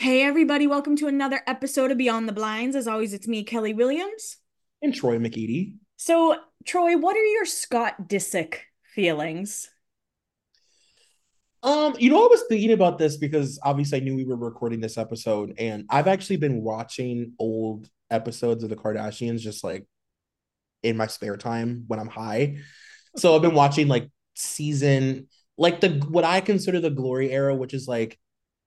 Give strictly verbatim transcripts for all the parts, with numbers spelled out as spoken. Hey everybody, welcome to another episode of Beyond the Blinds. As always, it's me, Kelly Williams. And Troy McEady. So, Troy, what are your Scott Disick feelings? Um, you know, I was thinking about this because obviously I knew we were recording this episode, and I've actually been watching old episodes of the Kardashians just like in my spare time when I'm high. So I've been watching like season, like the what I consider the glory era, which is like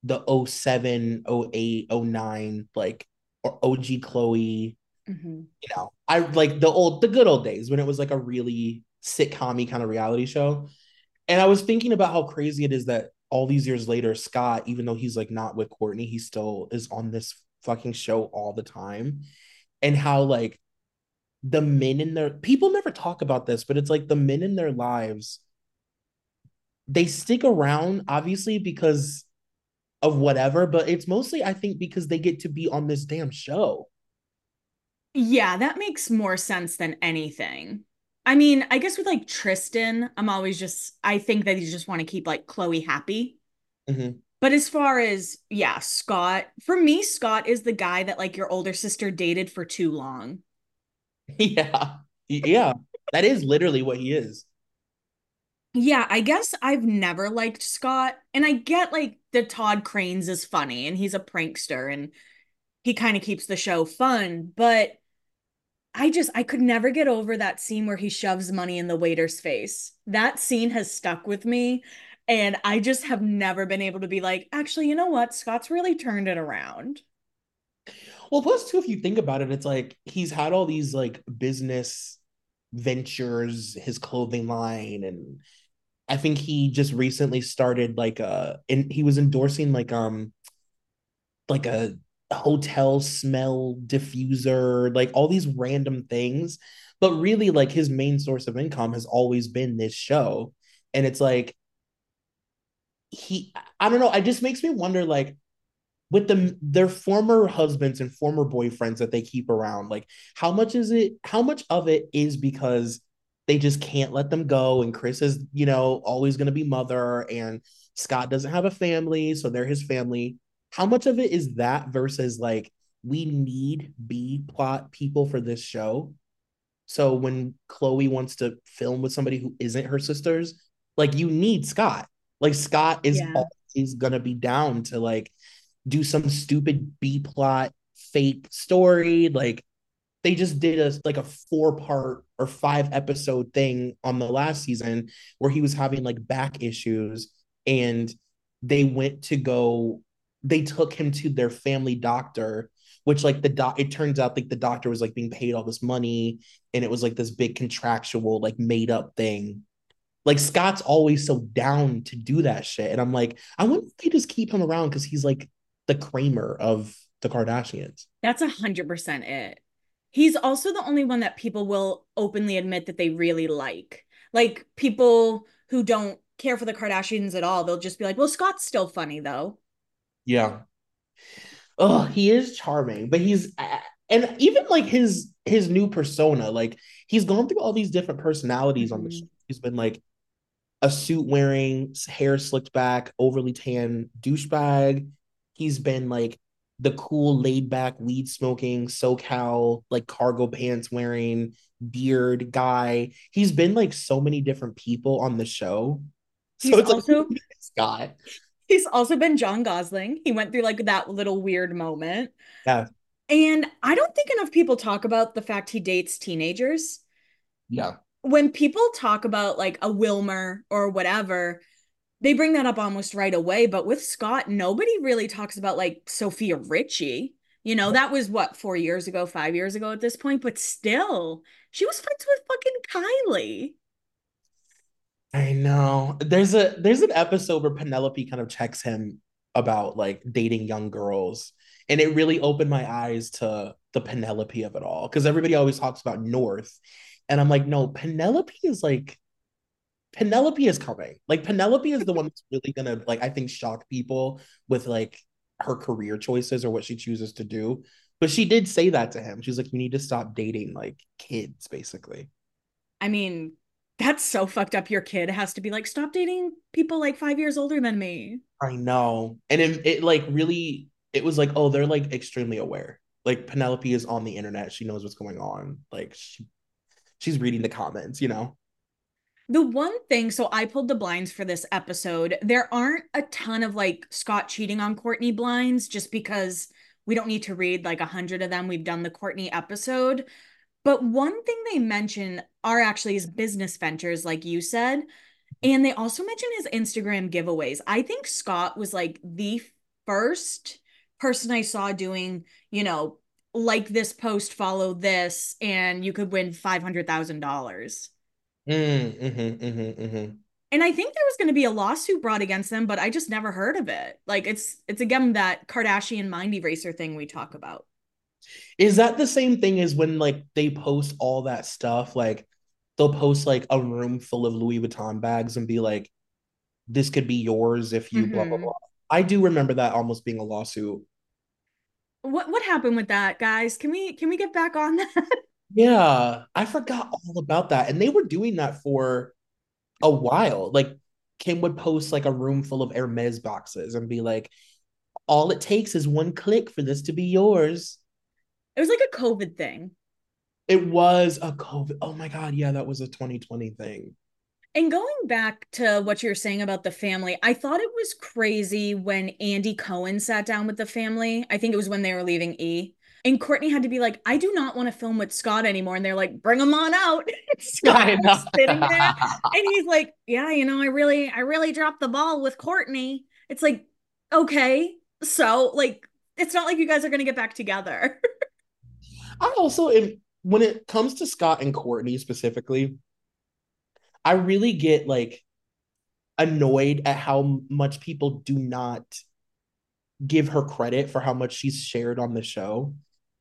the oh seven, oh eight, oh nine, like, or O G Khloé, mm-hmm. you know, I like the old, the good old days when it was like a really sitcom-y kind of reality show. And I was thinking about how crazy it is that all these years later, Scott, even though he's like not with Kourtney, he still is on this fucking show all the time. And how like the men in their, people never talk about this, but it's like the men in their lives, they stick around obviously because of whatever, but it's mostly, I think, because they get to be on this damn show. Yeah, that makes more sense than anything. I mean, I guess with, like, Tristan, I'm always just, I think that you just want to keep, like, Khloé happy. Mm-hmm. But as far as, yeah, Scott, for me, Scott is the guy that, like, your older sister dated for too long. Yeah. Yeah. That is literally what he is. Yeah, I guess I've never liked Scott. And I get, like, the Todd Kraines is funny, and he's a prankster, and he kind of keeps the show fun. But I just, I could never get over that scene where he shoves money in the waiter's face. That scene has stuck with me, and I just have never been able to be like, actually, you know what? Scott's really turned it around. Well, plus, too, if you think about it, it's like he's had all these, like, business ventures, his clothing line, and I think he just recently started like a, and he was endorsing like um, like a hotel smell diffuser, like all these random things. But really, like his main source of income has always been this show, and it's like he, I don't know, it just makes me wonder, like with the their former husbands and former boyfriends that they keep around, like how much is it? How much of it is because they just can't let them go, and Kris is, you know, always going to be mother, and Scott doesn't have a family, so they're his family. How much of it is that versus, like, we need B-plot people for this show? So when Khloé wants to film with somebody who isn't her sisters, like, you need Scott. Like, Scott is yeah. always going to be down to, like, do some stupid B-plot fake story, like, they just did a like a four-part or five-episode thing on the last season where he was having, like, back issues, and they went to go, they took him to their family doctor, which, like, the doc, it turns out, like, the doctor was, like, being paid all this money, and it was, like, this big contractual, like, made-up thing. Like, Scott's always so down to do that shit, and I'm like, I wonder if they just keep him around because he's, like, the Kramer of the Kardashians. That's one hundred percent it. He's also the only one that people will openly admit that they really like. Like, people who don't care for the Kardashians at all, they'll just be like, well, Scott's still funny, though. Yeah. Oh, he is charming. But he's, and even, like, his his new persona, like, he's gone through all these different personalities mm-hmm. on the show, has been like a suit wearing, hair slicked back, overly tan douchebag. He's been like the cool laid back weed smoking SoCal like cargo pants wearing beard guy. He's been like so many different people on the show. So he's it's also, like Scott. He's also been John Gosling. He went through like that little weird moment. Yeah. And I don't think enough people talk about the fact he dates teenagers. Yeah. When people talk about like a Wilmer or whatever, they bring that up almost right away. But with Scott, nobody really talks about like Sofia Richie. You know, that was what, four years ago, five years ago at this point. But still, she was friends with fucking Kylie. I know. There's a there's an episode where Penelope kind of checks him about like dating young girls. And it really opened my eyes to the Penelope of it all. Because everybody always talks about North. And I'm like, no, Penelope is like, Penelope is coming. Like, Penelope is the one that's really going to, like, I think shock people with, like, her career choices or what she chooses to do. But she did say that to him. She's like, you need to stop dating, like, kids, basically. I mean, that's so fucked up. Your kid has to be like, stop dating people, like, five years older than me. I know. And it, it like, really, it was like, oh, they're, like, extremely aware. Like, Penelope is on the internet. She knows what's going on. Like, she... She's reading the comments, you know? The one thing, so I pulled the blinds for this episode. There aren't a ton of like Scott cheating on Kourtney blinds just because we don't need to read like a hundred of them. We've done the Kourtney episode. But one thing they mention are actually his business ventures, like you said. And they also mention his Instagram giveaways. I think Scott was like the first person I saw doing, you know, like this post, follow this, and you could win five hundred thousand dollars. Mm, mm-hmm, mm-hmm, mm-hmm. And I think there was going to be a lawsuit brought against them, but I just never heard of it. Like, it's, it's again, that Kardashian mind eraser thing we talk about. Is that the same thing as when, like, they post all that stuff? Like, they'll post, like, a room full of Louis Vuitton bags and be like, this could be yours if you mm-hmm. blah, blah, blah. I do remember that almost being a lawsuit. What what happened with that, guys? Can we can we get back on that? Yeah, I forgot all about that. And they were doing that for a while. Like, Kim would post like a room full of Hermes boxes and be like, all it takes is one click for this to be yours. It was like a COVID thing. It was a COVID. Oh my God. Yeah, that was a twenty twenty thing. And going back to what you were saying about the family, I thought it was crazy when Andy Cohen sat down with the family. I think it was when they were leaving E. And Kourtney had to be like, I do not want to film with Scott anymore. And they're like, bring him on out. Scott was sitting there. And he's like, yeah, you know, I really, I really dropped the ball with Kourtney. It's like, okay. So, like, it's not like you guys are going to get back together. I also, if, when it comes to Scott and Kourtney specifically, I really get, like, annoyed at how much people do not give her credit for how much she's shared on the show.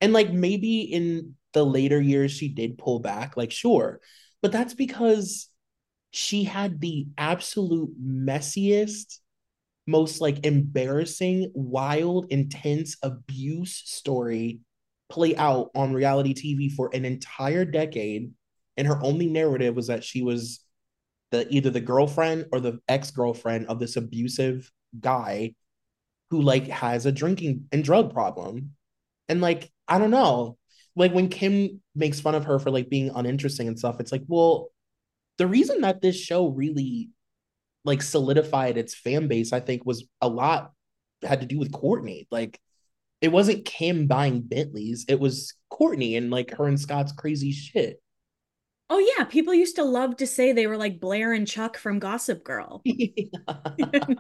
And, like, maybe in the later years she did pull back, like, sure. But that's because she had the absolute messiest, most, like, embarrassing, wild, intense abuse story play out on reality T V for an entire decade. And her only narrative was that she was the either the girlfriend or the ex-girlfriend of this abusive guy who, like, has a drinking and drug problem. And, like, I don't know. Like, when Kim makes fun of her for, like, being uninteresting and stuff, it's like, well, the reason that this show really, like, solidified its fan base, I think, was a lot had to do with Kourtney. Like, it wasn't Kim buying Bentleys. It was Kourtney and, like, her and Scott's crazy shit. Oh, yeah. People used to love to say they were like Blair and Chuck from Gossip Girl. Yeah. You know?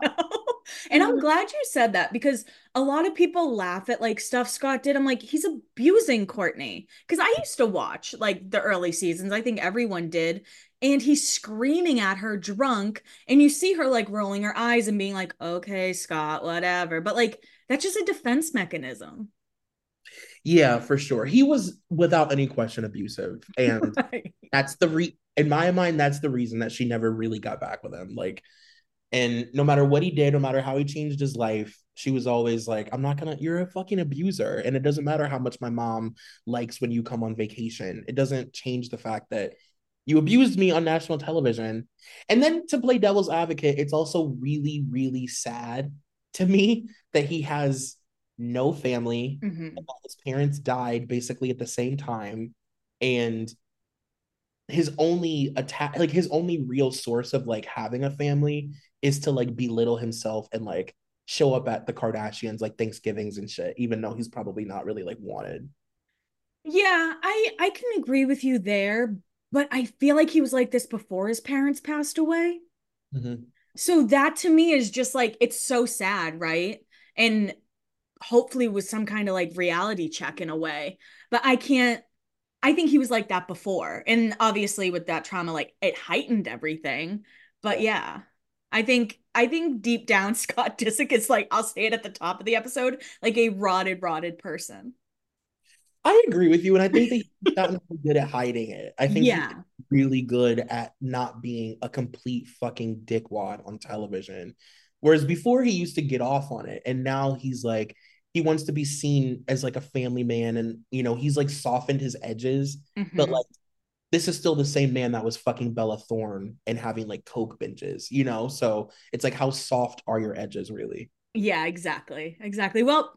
And I'm glad you said that, because a lot of people laugh at like stuff Scott did. I'm like, he's abusing Kourtney. Because I used to watch like the early seasons. I think everyone did. And he's screaming at her drunk. And you see her like rolling her eyes and being like, okay, Scott, whatever. But like, that's just a defense mechanism. Yeah, for sure. He was without any question abusive. And right. that's the re in my mind, that's the reason that she never really got back with him. Like, and no matter what he did, no matter how he changed his life, she was always like, I'm not gonna, you're a fucking abuser. And it doesn't matter how much my mom likes when you come on vacation. It doesn't change the fact that You abused me on national television. And then, to play devil's advocate, it's also really, really sad to me that he has no family. Mm-hmm. His parents died basically at the same time. And his only attack, like his only real source of like having a family is to like belittle himself and like show up at the Kardashians, like Thanksgivings and shit, even though he's probably not really like wanted. Yeah, I, I can agree with you there, but I feel like he was like this before his parents passed away. Mm-hmm. So that to me is just like, it's so sad, right? And hopefully was some kind of like reality check in a way, but I can't, I think he was like that before. And obviously with that trauma, like it heightened everything, but yeah, I think, I think deep down, Scott Disick is like, I'll say it at the top of the episode, like a rotted, rotted person. I agree with you. And I think that he's not really good at hiding it. I think yeah. he's really good at not being a complete fucking dickwad on television. Whereas before he used to get off on it. And now he's like, he wants to be seen as like a family man. And, you know, he's like softened his edges. Mm-hmm. But like, this is still the same man that was fucking Bella Thorne and having like coke binges, you know? So it's like, how soft are your edges really? Yeah, exactly. Exactly. Well,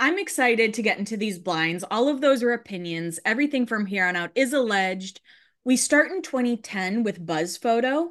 I'm excited to get into these blinds. All of those are opinions. Everything from here on out is alleged. We start in twenty ten with Buzz Photo.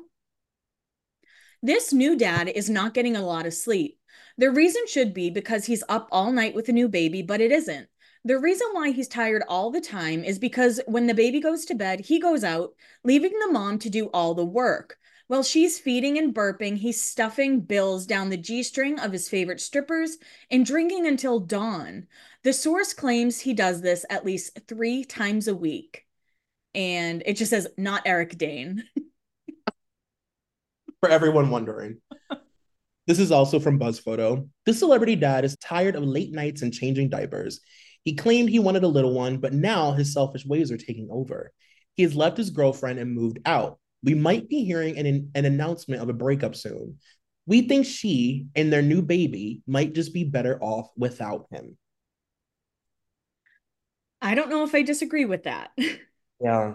This new dad is not getting a lot of sleep. The reason should be because he's up all night with a new baby, but it isn't. The reason why he's tired all the time is because when the baby goes to bed, he goes out, leaving the mom to do all the work. While she's feeding and burping, he's stuffing bills down the G-string of his favorite strippers and drinking until dawn. The source claims he does this at least three times a week. And it just says, not Eric Dane. For everyone wondering. This is also from BuzzPhoto. This celebrity dad is tired of late nights and changing diapers. He claimed he wanted a little one, but now his selfish ways are taking over. He has left his girlfriend and moved out. We might be hearing an, an announcement of a breakup soon. We think she and their new baby might just be better off without him. I don't know if I disagree with that. Yeah.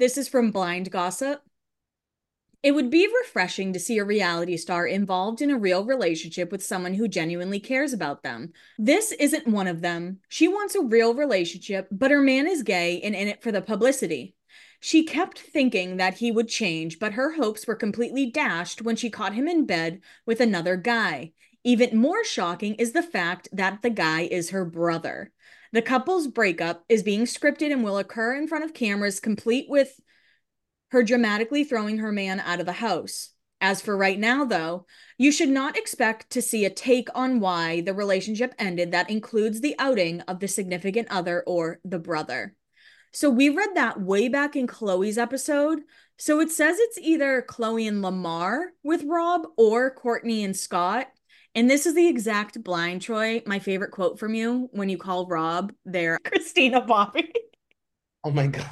This is from Blind Gossip. It would be refreshing to see a reality star involved in a real relationship with someone who genuinely cares about them. This isn't one of them. She wants a real relationship, but her man is gay and in it for the publicity. She kept thinking that he would change, but her hopes were completely dashed when she caught him in bed with another guy. Even more shocking is the fact that the guy is her brother. The couple's breakup is being scripted and will occur in front of cameras, complete with her dramatically throwing her man out of the house. As for right now, though, you should not expect to see a take on why the relationship ended that includes the outing of the significant other or the brother. So we read that way back in Khloé's episode. So it says it's either Khloé and Lamar with Rob or Kourtney and Scott. And this is the exact blind, Troy, my favorite quote from you when you call Rob their Christina Bobby. Oh my God.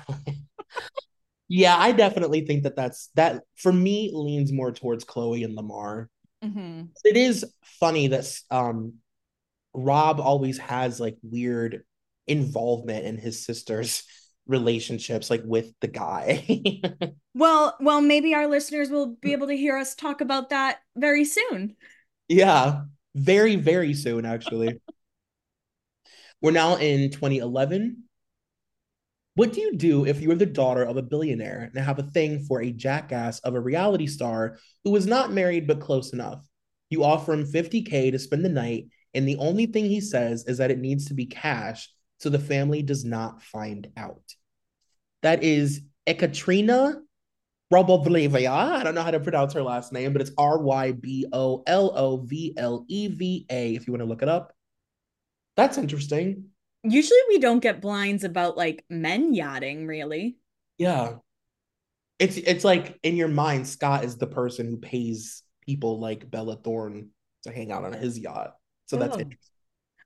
Yeah, I definitely think that that's, that for me leans more towards Khloé and Lamar. Mm-hmm. It is funny that um, Rob always has like weird involvement in his sister's relationships, like with the guy. well well maybe our listeners will be able to hear us talk about that very soon. Yeah, very very soon actually. We're now in twenty eleven. What do you do if you are the daughter of a billionaire and have a thing for a jackass of a reality star who is not married but close enough? You offer him fifty K to spend the night, and the only thing he says is that it needs to be cash so the family does not find out. That is Ekaterina Rybolovleva. I don't know how to pronounce her last name, but it's R Y B O L O V L E V A if you want to look it up. That's interesting. Usually we don't get blinds about like men yachting, really. Yeah. It's it's like in your mind, Scott is the person who pays people like Bella Thorne to hang out on his yacht. So that's oh. interesting.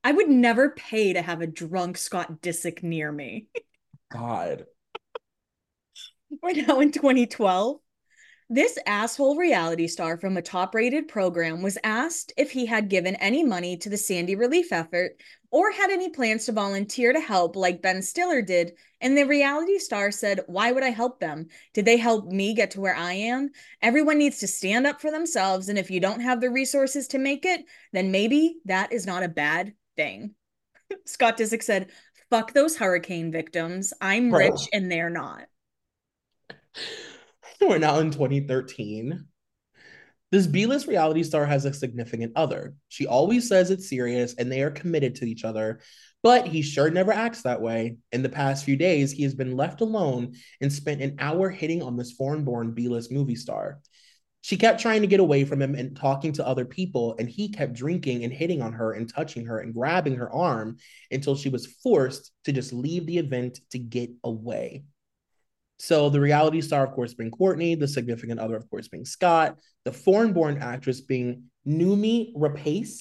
I would never pay to have a drunk Scott Disick near me. God. We're now in twenty twelve. This asshole reality star from a top-rated program was asked if he had given any money to the Sandy relief effort or had any plans to volunteer to help like Ben Stiller did, and the reality star said, "Why would I help them? Did they help me get to where I am? Everyone needs to stand up for themselves, and if you don't have the resources to make it, then maybe that is not a bad thing." Scott Disick said, "Fuck those hurricane victims. I'm Bro. rich and they're not." We're now in twenty thirteen. This B-list reality star has a significant other. She always says it's serious and they are committed to each other, but he sure never acts that way. In the past few days, he has been left alone and spent an hour hitting on this foreign-born B-list movie star. She kept trying to get away from him and talking to other people, and he kept drinking and hitting on her and touching her and grabbing her arm until she was forced to just leave the event to get away. So the reality star, of course, being Kourtney, the significant other, of course, being Scott, the foreign-born actress being Noomi Rapace.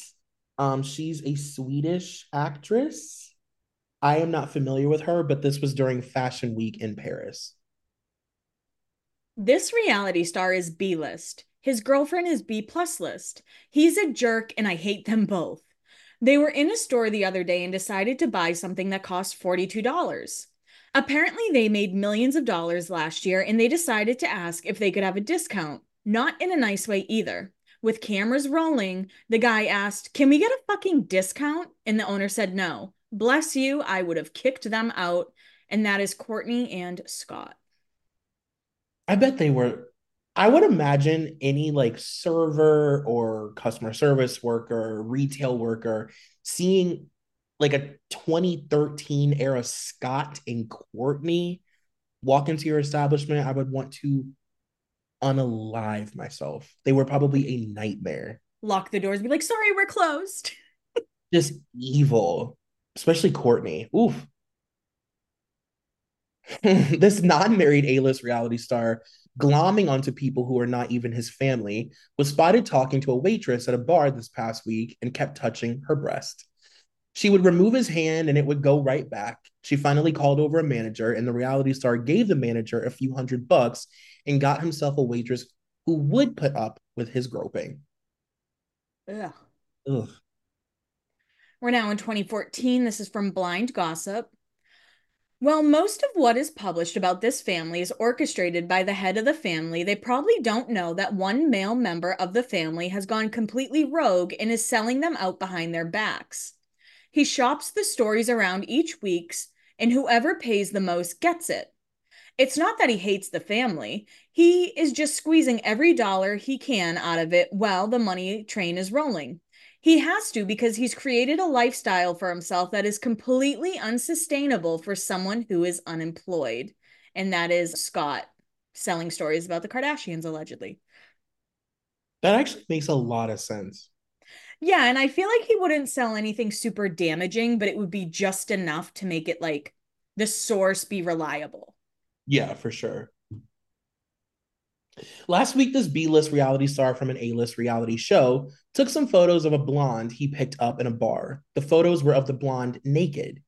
Um, she's a Swedish actress. I am not familiar with her, but this was during Fashion Week in Paris. This reality star is B-list. His girlfriend is B-plus list. He's a jerk, and I hate them both. They were in a store the other day and decided to buy something that cost forty-two dollars. Apparently, they made millions of dollars last year, and they decided to ask if they could have a discount. Not in a nice way either. With cameras rolling, the guy asked, "Can we get a fucking discount?" And the owner said no. Bless you, I would have kicked them out. And that is Kourtney and Scott. I bet they were. I would imagine any like server or customer service worker, retail worker, seeing like a twenty thirteen era Scott and Kourtney walk into your establishment, I would want to unalive myself. They were probably a nightmare. Lock the doors, be like, "Sorry, we're closed." Just evil, especially Kourtney. Oof. This non-married A-list reality star glomming onto people who are not even his family was spotted talking to a waitress at a bar this past week and kept touching her breast. She would remove his hand and it would go right back. She finally called over a manager, and the reality star gave the manager a few hundred bucks and got himself a waitress who would put up with his groping. Ugh. Ugh. We're now in twenty fourteen. This is from Blind Gossip. Well, most of what is published about this family is orchestrated by the head of the family. They probably don't know that one male member of the family has gone completely rogue and is selling them out behind their backs. He shops the stories around each week's, and whoever pays the most gets it. It's not that he hates the family. He is just squeezing every dollar he can out of it while the money train is rolling. He has to, because he's created a lifestyle for himself that is completely unsustainable for someone who is unemployed. And that is Scott selling stories about the Kardashians, allegedly. That actually makes a lot of sense. Yeah, and I feel like he wouldn't sell anything super damaging, but it would be just enough to make it, like, the source be reliable. Yeah, for sure. Last week, this B-list reality star from an A-list reality show took some photos of a blonde he picked up in a bar. The photos were of the blonde naked.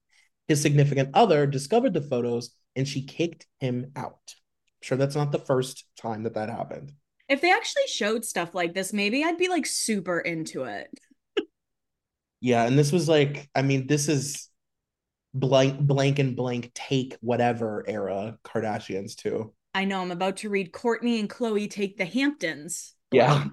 His significant other discovered the photos, and she kicked him out. I'm sure that's not the first time that that happened. If they actually showed stuff like this, maybe I'd be, like, super into it. Yeah, and this was, like, I mean, this is blank, blank and blank, take whatever era Kardashians, too. I know, I'm about to read Kourtney and Khloé Take the Hamptons. Yeah.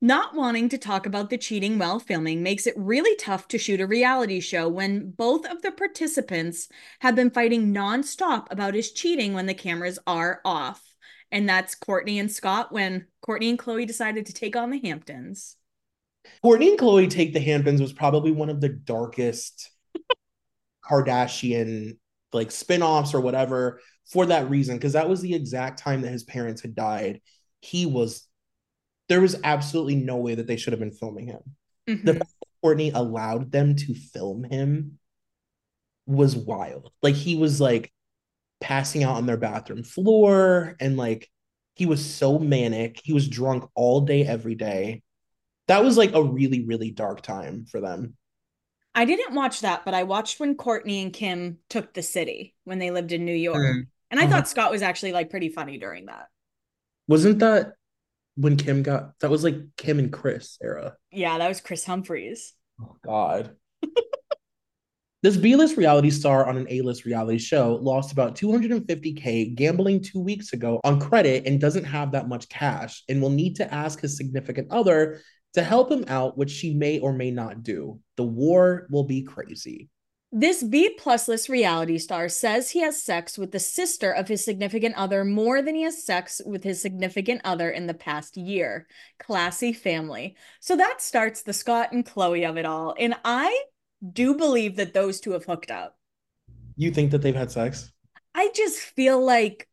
Not wanting to talk about the cheating while filming makes it really tough to shoot a reality show when both of the participants have been fighting nonstop about his cheating when the cameras are off. And that's Kourtney and Scott when Kourtney and Khloé decided to take on the Hamptons. Kourtney and Khloé Take the Hamptons was probably one of the darkest Kardashian, like, spinoffs or whatever for that reason. Because that was the exact time that his parents had died. He was, there was absolutely no way that they should have been filming him. Mm-hmm. The fact that Kourtney allowed them to film him was wild. Like, he was, like, passing out on their bathroom floor, and like he was so manic. He was drunk all day every day. That was like a really, really dark time for them. I didn't watch that, but I watched when Kourtney and Kim took the city when they lived in New York. Mm-hmm. And I mm-hmm. thought Scott was actually like pretty funny during that. Wasn't that when Kim got, that was like Kim and Kris era. Yeah, that was Kris Humphries. Oh, God. This B-list reality star on an A-list reality show lost about two hundred fifty thousand dollars gambling two weeks ago on credit and doesn't have that much cash and will need to ask his significant other to help him out, which she may or may not do. The war will be crazy. This B-plus list reality star says he has sex with the sister of his significant other more than he has sex with his significant other in the past year. Classy family. So that starts the Scott and Khloé of it all. And I... do believe that those two have hooked up. You think that they've had sex? I just feel like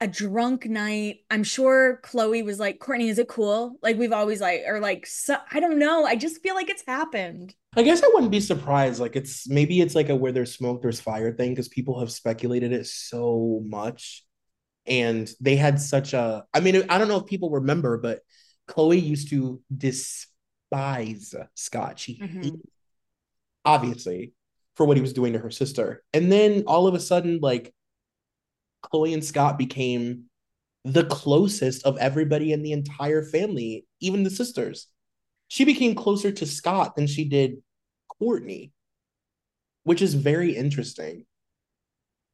a drunk night. I'm sure Khloé was like, Kourtney, is it cool? Like we've always like, or like, so, I don't know. I just feel like it's happened. I guess I wouldn't be surprised. Like it's, maybe it's like a where there's smoke, there's fire thing because people have speculated it so much. And they had such a, I mean, I don't know if people remember, but Khloé used to despise Scott. She mm-hmm. hated obviously, for what he was doing to her sister. And then all of a sudden, like, Khloé and Scott became the closest of everybody in the entire family, even the sisters. She became closer to Scott than she did Kourtney, which is very interesting.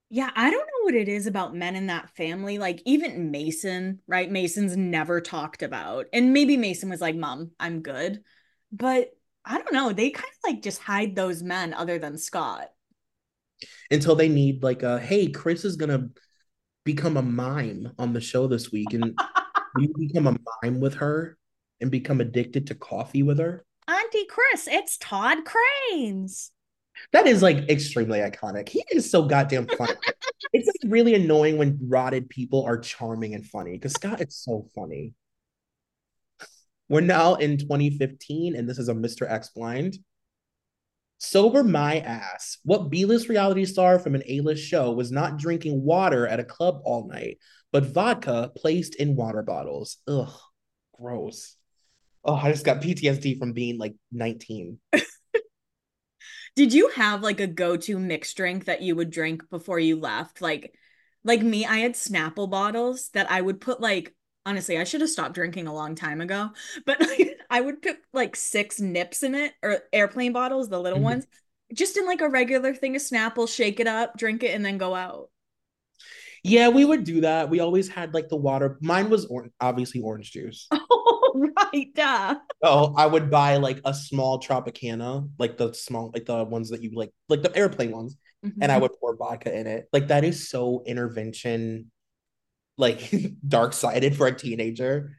Yeah, I don't know what it is about men in that family. Like, even Mason, right? Mason's never talked about. And maybe Mason was like, Mom, I'm good. But... I don't know. They kind of like just hide those men other than Scott. Until they need like a, hey, Kris is going to become a mime on the show this week. And you become a mime with her and become addicted to coffee with her. Auntie Kris, it's Todd Kraines. That is like extremely iconic. He is so goddamn funny. It's like really annoying when rotted people are charming and funny because Scott is so funny. We're now in twenty fifteen, and this is a Mister X blind. Sober my ass. What B-list reality star from an A-list show was not drinking water at a club all night, but vodka placed in water bottles? Ugh, gross. Oh, I just got P T S D from being like nineteen. Did you have like a go-to mixed drink that you would drink before you left? Like, like me, I had Snapple bottles that I would put like, honestly, I should have stopped drinking a long time ago, but like, I would put like six nips in it, or airplane bottles, the little mm-hmm. ones, just in like a regular thing of Snapple, shake it up, drink it, and then go out. Yeah, we would do that. We always had like the water. Mine was or- obviously orange juice. Oh, right. Duh. Oh, I would buy like a small Tropicana, like the small, like the ones that you like, like the airplane ones, mm-hmm. and I would pour vodka in it. Like that is so intervention. Like dark-sided for a teenager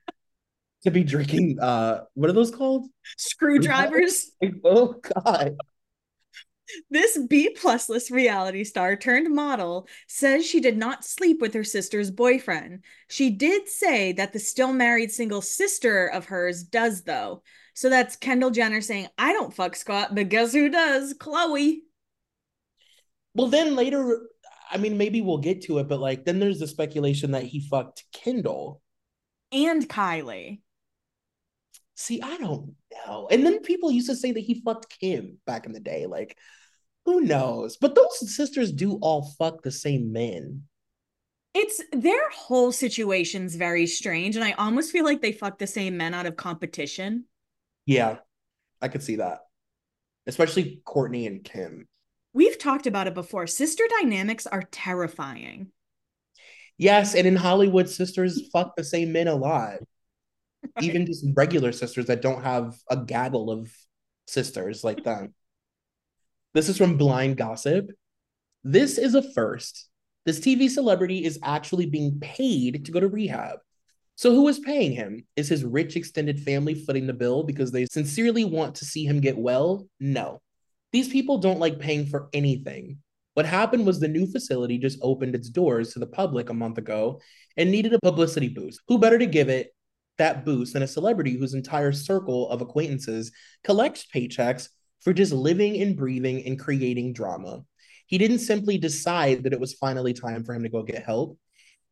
to be drinking, uh, what are those called? Screwdrivers. Oh, God. This B-plus list reality star turned model says she did not sleep with her sister's boyfriend. She did say that the still married single sister of hers does, though. So that's Kendall Jenner saying, I don't fuck Scott, but guess who does? Khloé. Well, then later... I mean, maybe we'll get to it, but like, then there's the speculation that he fucked Kendall. And Kylie. See, I don't know. And then people used to say that he fucked Kim back in the day. Like, who knows? But those sisters do all fuck the same men. It's, their whole situation's very strange. And I almost feel like they fuck the same men out of competition. Yeah, I could see that. Especially Kourtney and Kim. We've talked about it before. Sister dynamics are terrifying. Yes, and in Hollywood, sisters fuck the same men a lot. Right. Even just regular sisters that don't have a gaggle of sisters like them. This is from Blind Gossip. This is a first. This T V celebrity is actually being paid to go to rehab. So who is paying him? Is his rich extended family footing the bill because they sincerely want to see him get well? No. These people don't like paying for anything. What happened was the new facility just opened its doors to the public a month ago and needed a publicity boost. Who better to give it that boost than a celebrity whose entire circle of acquaintances collects paychecks for just living and breathing and creating drama? He didn't simply decide that it was finally time for him to go get help.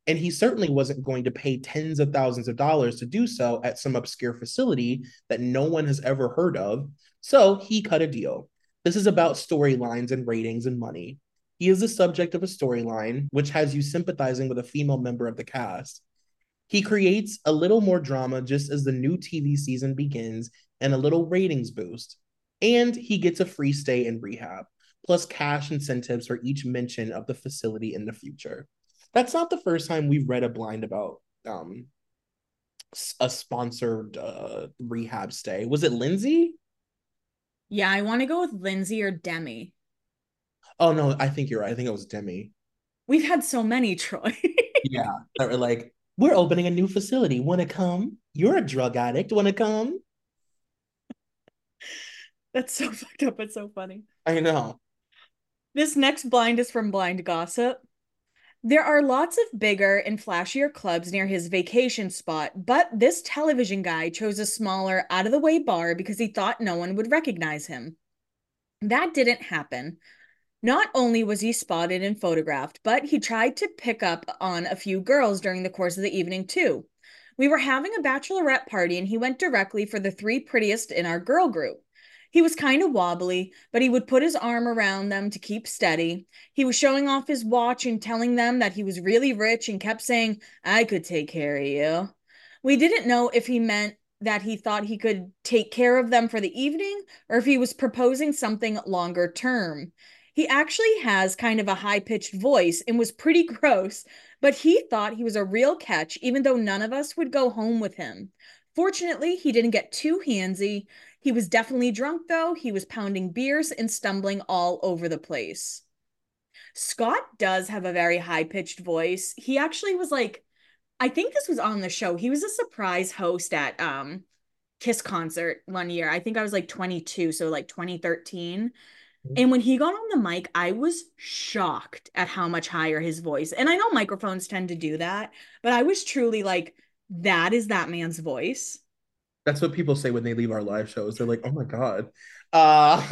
And he certainly wasn't going to pay tens of thousands of dollars to do so at some obscure facility that no one has ever heard of. So he cut a deal. This is about storylines and ratings and money. He is the subject of a storyline, which has you sympathizing with a female member of the cast. He creates a little more drama just as the new T V season begins and a little ratings boost. And he gets a free stay in rehab, plus cash incentives for each mention of the facility in the future. That's not the first time we've read a blind about um a sponsored uh, rehab stay. Was it Lindsay? Yeah, I want to go with Lindsay or Demi. Oh, no, I think you're right. I think it was Demi. We've had so many, Troy. Yeah, that were like, we're opening a new facility. Want to come? You're a drug addict. Want to come? That's so fucked up. It's so funny. I know. This next blind is from Blind Gossip. There are lots of bigger and flashier clubs near his vacation spot, but this television guy chose a smaller, out-of-the-way bar because he thought no one would recognize him. That didn't happen. Not only was he spotted and photographed, but he tried to pick up on a few girls during the course of the evening, too. We were having a bachelorette party, and he went directly for the three prettiest in our girl group. He was kind of wobbly, but he would put his arm around them to keep steady. He was showing off his watch and telling them that he was really rich and kept saying, I could take care of you. We didn't know if he meant that he thought he could take care of them for the evening or if he was proposing something longer term. He actually has kind of a high-pitched voice and was pretty gross, but he thought he was a real catch, even though none of us would go home with him. Fortunately, he didn't get too handsy. He was definitely drunk, though. He was pounding beers and stumbling all over the place. Scott does have a very high-pitched voice. He actually was like, I think this was on the show. He was a surprise host at um, Kiss Concert one year. I think I was like twenty-two, so like twenty thirteen. And when he got on the mic, I was shocked at how much higher his voice. And I know microphones tend to do that, but I was truly like, that is that man's voice. That's what people say when they leave our live shows. They're like, oh my God. Uh,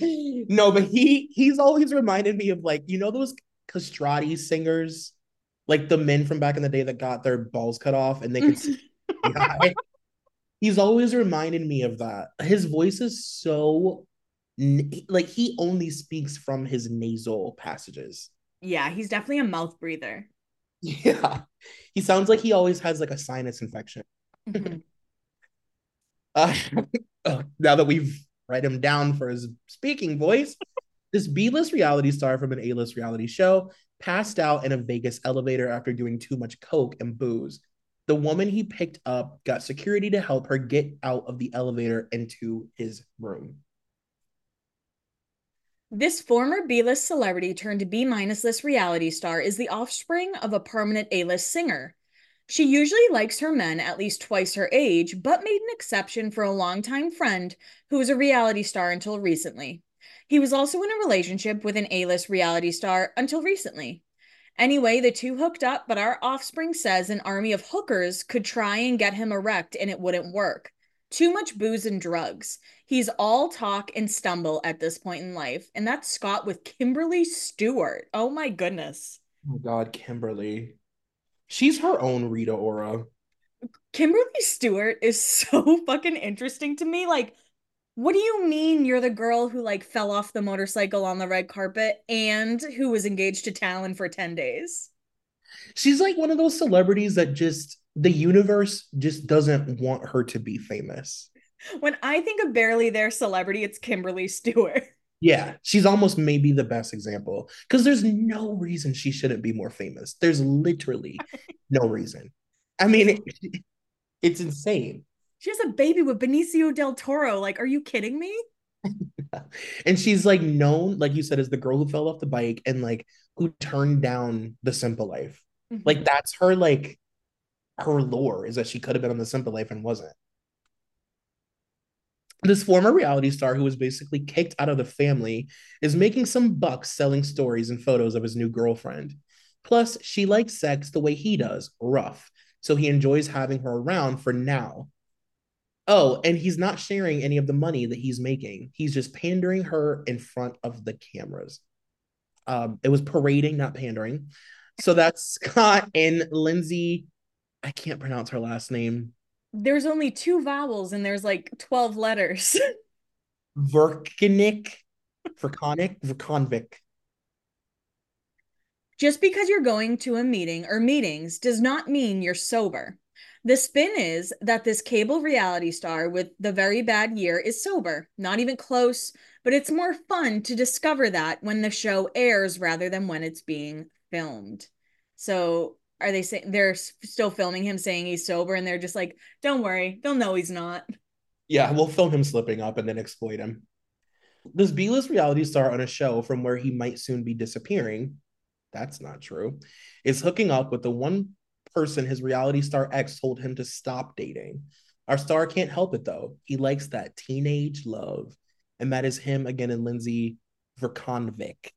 no, but he he's always reminded me of, like, you know, those castrati singers, like the men from back in the day that got their balls cut off and they could sing. Yeah. He's always reminded me of that. His voice is so, like, he only speaks from his nasal passages. Yeah, he's definitely a mouth breather. Yeah, he sounds like he always has like a sinus infection. Mm-hmm. uh, now that we've write him down for his speaking voice, this B-list reality star from an A-list reality show passed out in a Vegas elevator after doing too much coke and booze. The woman he picked up got security to help her get out of the elevator into his room. This former B-list celebrity turned B-minus list reality star is the offspring of a permanent A-list singer. She usually likes her men at least twice her age, but made an exception for a longtime friend who was a reality star until recently. He was also in a relationship with an A-list reality star until recently. Anyway, the two hooked up, but our offspring says an army of hookers could try and get him erect and it wouldn't work. Too much booze and drugs. He's all talk and stumble at this point in life. And that's Scott with Kimberly Stewart. Oh my goodness. Oh my God, Kimberly. She's her own Rita Ora. Kimberly Stewart is so fucking interesting to me. Like, what do you mean you're the girl who, like, fell off the motorcycle on the red carpet and who was engaged to Talon for ten days? She's like one of those celebrities that just... the universe just doesn't want her to be famous. When I think of barely their celebrity, it's Kimberly Stewart. Yeah, she's almost maybe the best example because there's no reason she shouldn't be more famous. There's literally no reason. I mean, it, it's insane. She has a baby with Benicio del Toro. Like, are you kidding me? And she's, like, known, like you said, as the girl who fell off the bike and, like, who turned down The Simple Life. Mm-hmm. Like, that's her, like, her lore is that she could have been on The Simple Life and wasn't. This former reality star who was basically kicked out of the family is making some bucks selling stories and photos of his new girlfriend. Plus, she likes sex the way he does, rough, so he enjoys having her around for now. Oh, and he's not sharing any of the money that he's making. He's just pandering her in front of the cameras. Um, it was parading, not pandering. So that's Scott and Lindsay. I can't pronounce her last name. There's only two vowels and there's like twelve letters. Vrckovnik, Vrckovnik, Vrckovnik. Just because you're going to a meeting or meetings does not mean you're sober. The spin is that this cable reality star with the very bad year is sober, not even close, but it's more fun to discover that when the show airs rather than when it's being filmed. So are they saying they're still filming him saying he's sober and they're just like, don't worry, they'll know he's not. Yeah, we'll film him slipping up and then exploit him. This B-list reality star on a show from where he might soon be disappearing, that's not true, is hooking up with the one person his reality star ex told him to stop dating. Our star can't help it, though. He likes that teenage love. And that is him again and Lindsay Vrckovnik.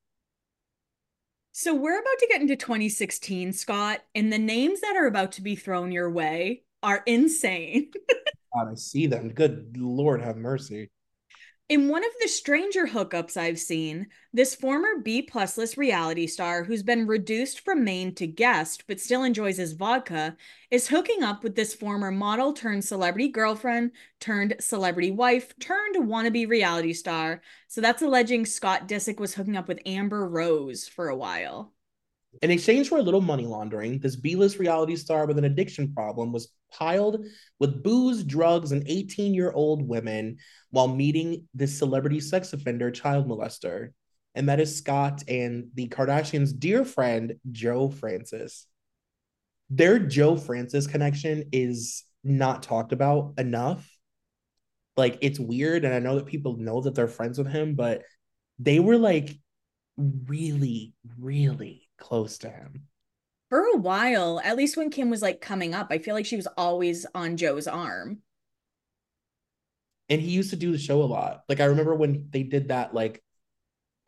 So we're about to get into twenty sixteen, Scott, and the names that are about to be thrown your way are insane. God, I see them. Good Lord, have mercy. In one of the stranger hookups I've seen, this former B-plus list reality star who's been reduced from main to guest but still enjoys his vodka is hooking up with this former model turned celebrity girlfriend turned celebrity wife turned wannabe reality star. So that's alleging Scott Disick was hooking up with Amber Rose for a while. In exchange for a little money laundering, this B-list reality star with an addiction problem was piled with booze, drugs, and eighteen-year-old women while meeting this celebrity sex offender child molester. And that is Scott and the Kardashians' dear friend, Joe Francis. Their Joe Francis connection is not talked about enough. Like, it's weird, and I know that people know that they're friends with him, but they were, like, really, really close to him. For a while, at least when Kim was like coming up, I feel like she was always on Joe's arm. And he used to do the show a lot. Like, I remember when they did that, like,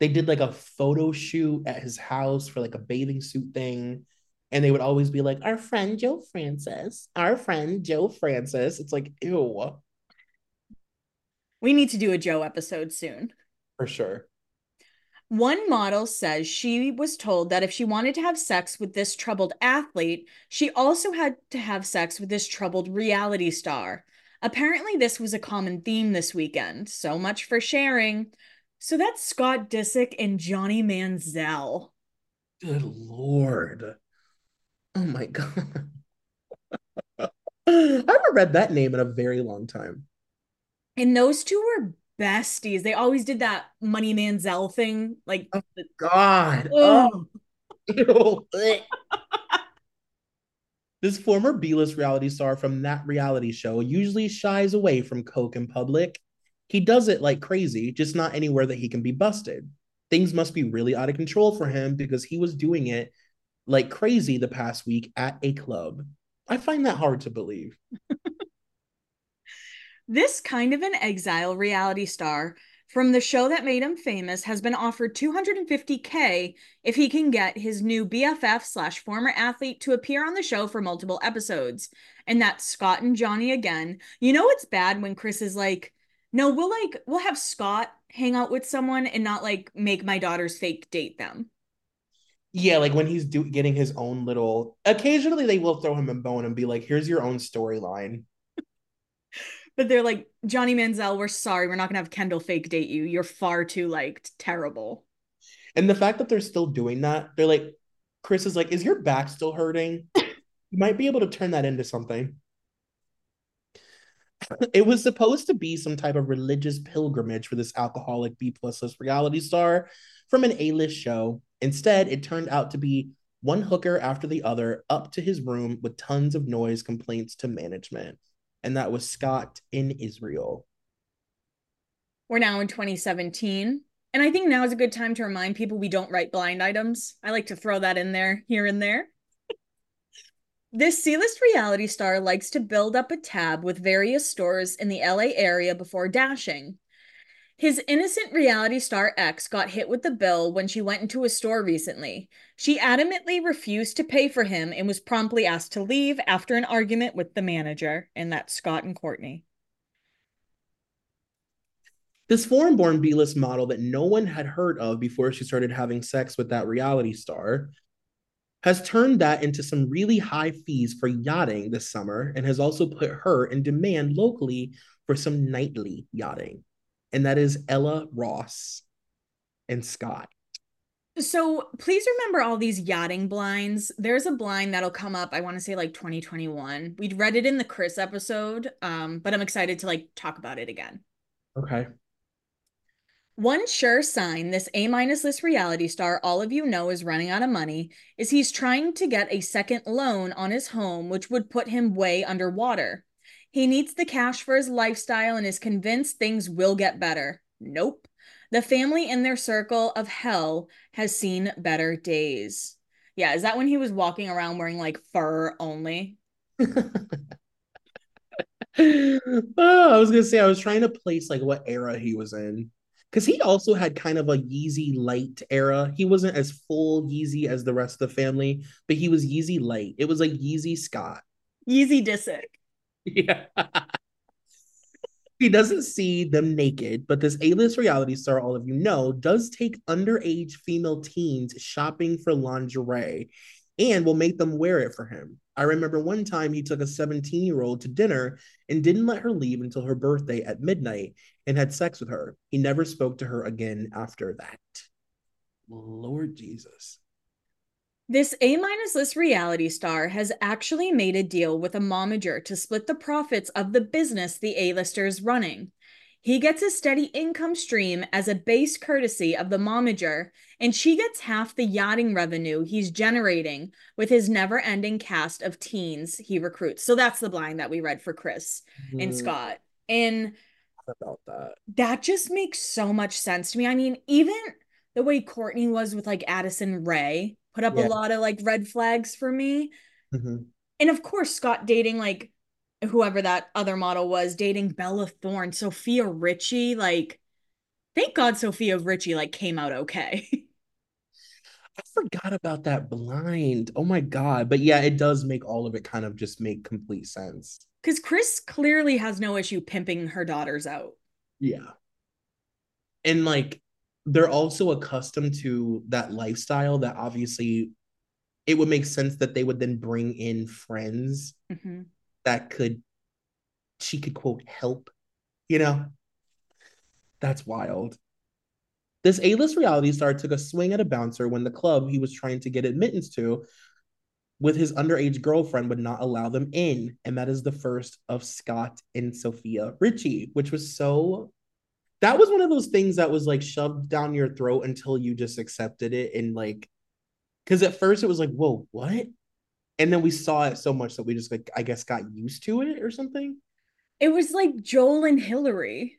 they did like a photo shoot at his house for like a bathing suit thing. And they would always be like, our friend Joe Francis, our friend Joe Francis. It's like, ew. We need to do a Joe episode soon. For sure. One model says she was told that if she wanted to have sex with this troubled athlete, she also had to have sex with this troubled reality star. Apparently, this was a common theme this weekend. So much for sharing. So that's Scott Disick and Johnny Manziel. Good Lord. Oh, my God. I haven't read that name in a very long time. And those two were besties. They always did that Money Manziel thing. Like, oh, God. Oh. This former B-list reality star from that reality show usually shies away from coke in public. He does it like crazy, just not anywhere that he can be busted. Things must be really out of control for him because he was doing it like crazy the past week at a club. I find that hard to believe. This kind of an exile reality star from the show that made him famous has been offered two hundred fifty thousand dollars if he can get his new B F F slash former athlete to appear on the show for multiple episodes. And that's Scott and Johnny again. You know it's bad when Kris is like, no, we'll like, we'll have Scott hang out with someone and not like make my daughter's fake date them. Yeah, like when he's do- getting his own little, occasionally they will throw him a bone and be like, here's your own storyline. But they're like, Johnny Manziel, we're sorry. We're not going to have Kendall fake date you. You're far too, like, terrible. And the fact that they're still doing that, they're like, Kris is like, is your back still hurting? You might be able to turn that into something. It was supposed to be some type of religious pilgrimage for this alcoholic B-plus list reality star from an A-list show. Instead, it turned out to be one hooker after the other up to his room with tons of noise complaints to management. And that was Scott in Israel. We're now in twenty seventeen. And I think now is a good time to remind people we don't write blind items. I like to throw that in there, here and there. This C-list reality star likes to build up a tab with various stores in the L A area before dashing. His innocent reality star ex got hit with the bill when she went into a store recently. She adamantly refused to pay for him and was promptly asked to leave after an argument with the manager. And that's Scott and Kourtney. This foreign-born B-list model that no one had heard of before she started having sex with that reality star has turned that into some really high fees for yachting this summer and has also put her in demand locally for some nightly yachting. And that is Ella Ross and Scott. So please remember all these yachting blinds. There's a blind that'll come up, I want to say like twenty twenty-one. We read it in the Kris episode, um, but I'm excited to like talk about it again. Okay. One sure sign this A-minus list reality star all of you know is running out of money is he's trying to get a second loan on his home, which would put him way underwater. He needs the cash for his lifestyle and is convinced things will get better. Nope. The family in their circle of hell has seen better days. Yeah, is that when he was walking around wearing like fur only? Oh, I was going to say, I was trying to place like what era he was in. Because he also had kind of a Yeezy light era. He wasn't as full Yeezy as the rest of the family, but he was Yeezy light. It was like Yeezy Scott. Yeezy Disick. Yeah. He doesn't see them naked, but this A-list reality star, all of you know, does take underage female teens shopping for lingerie and will make them wear it for him. I remember one time he took a seventeen-year-old to dinner and didn't let her leave until her birthday at midnight and had sex with her. He never spoke to her again after that. Lord Jesus. This A-minus list reality star has actually made a deal with a momager to split the profits of the business the A-lister is running. He gets a steady income stream as a base courtesy of the momager, and she gets half the yachting revenue he's generating with his never-ending cast of teens he recruits. So that's the blind that we read for Kris mm-hmm. and Scott. And about that. that just makes so much sense to me. I mean, even the way Kourtney was with like Addison Rae put up yeah. a lot of like red flags for me. Mm-hmm. And of course, Scott dating like whoever that other model was, dating Bella Thorne, Sofia Richie, like, thank God Sofia Richie, like, came out okay. I forgot about that blind. Oh, my God. But, yeah, it does make all of it kind of just make complete sense. Because Kris clearly has no issue pimping her daughters out. Yeah. And, like, they're also accustomed to that lifestyle that obviously it would make sense that they would then bring in friends. Mm-hmm. that could, she could, quote, help, you know? That's wild. This A-list reality star took a swing at a bouncer when the club he was trying to get admittance to with his underage girlfriend would not allow them in. And that is the first of Scott and Sofia Richie, which was so, that was one of those things that was like shoved down your throat until you just accepted it. And like, because at first it was like, whoa, what? And then we saw it so much that we just, like, I guess got used to it or something. It was like Joel and Hillary.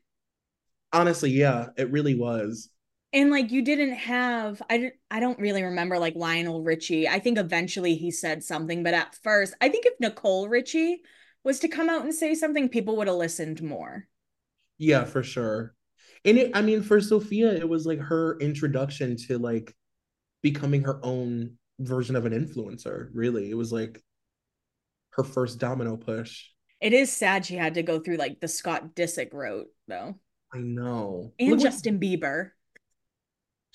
Honestly, yeah, it really was. And, like, you didn't have, I, didn't, I don't really remember, like, Lionel Richie. I think eventually he said something, but at first, I think if Nicole Richie was to come out and say something, people would have listened more. Yeah, for sure. And, it, I mean, for Sofia, it was, like, her introduction to, like, becoming her own version of an influencer. Really, it was like her first domino push. It is sad she had to go through like the Scott Disick route though. I know. And Look, Justin Bieber.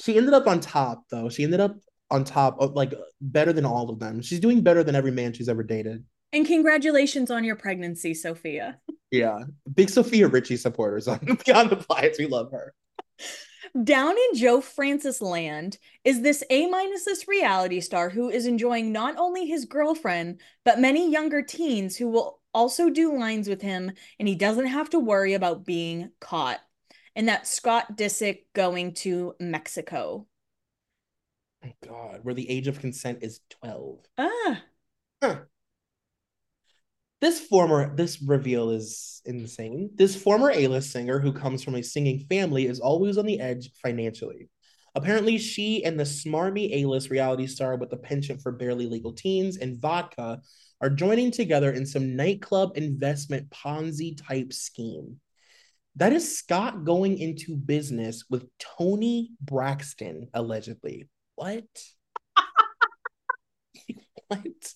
She ended up on top though. She ended up on top of like better than all of them. She's doing better than every man she's ever dated. And congratulations on your pregnancy, Sofia. Yeah. Big Sofia Richie supporters on Beyond the Blinds. We love her. Down in Joe Francis land is this A-minus list reality star who is enjoying not only his girlfriend, but many younger teens who will also do lines with him, and he doesn't have to worry about being caught. And that's Scott Disick going to Mexico. My God, where the age of consent is twelve. Ah. Huh. This former, this reveal is insane. This former A-list singer who comes from a singing family is always on the edge financially. Apparently, she and the smarmy A-list reality star with a penchant for barely legal teens and vodka are joining together in some nightclub investment Ponzi-type scheme. That is Scott going into business with Tony Braxton, allegedly. What? What?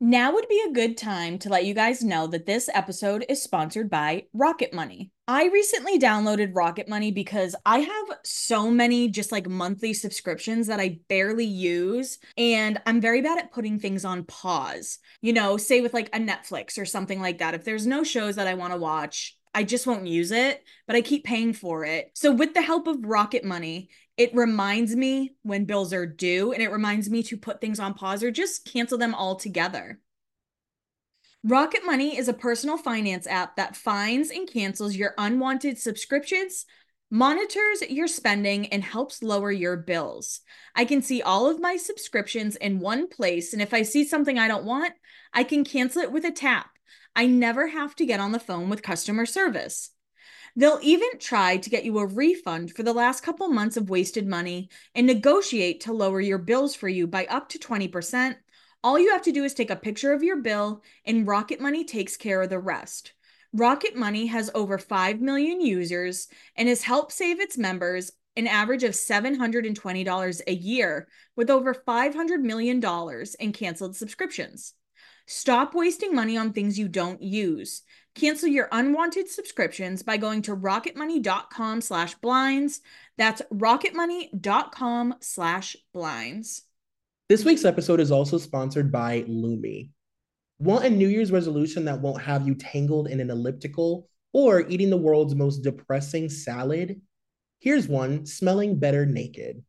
Now would be a good time to let you guys know that this episode is sponsored by Rocket Money. I recently downloaded Rocket Money because I have so many just like monthly subscriptions that I barely use, and I'm very bad at putting things on pause. You know, say with like a Netflix or something like that. If there's no shows that I want to watch, I just won't use it, but I keep paying for it. So with the help of Rocket Money, it reminds me when bills are due, and it reminds me to put things on pause or just cancel them altogether. Rocket Money is a personal finance app that finds and cancels your unwanted subscriptions, monitors your spending, and helps lower your bills. I can see all of my subscriptions in one place, and if I see something I don't want, I can cancel it with a tap. I never have to get on the phone with customer service. They'll even try to get you a refund for the last couple months of wasted money and negotiate to lower your bills for you by up to twenty percent. All you have to do is take a picture of your bill, and Rocket Money takes care of the rest. Rocket Money has over five million users and has helped save its members an average of seven hundred twenty dollars a year, with over five hundred million dollars in canceled subscriptions. Stop wasting money on things you don't use. Cancel your unwanted subscriptions by going to rocketmoney.com slash blinds. That's rocketmoney.com slash blinds. This week's episode is also sponsored by Lumi. Want a New Year's resolution that won't have you tangled in an elliptical or eating the world's most depressing salad? Here's one: smelling better naked.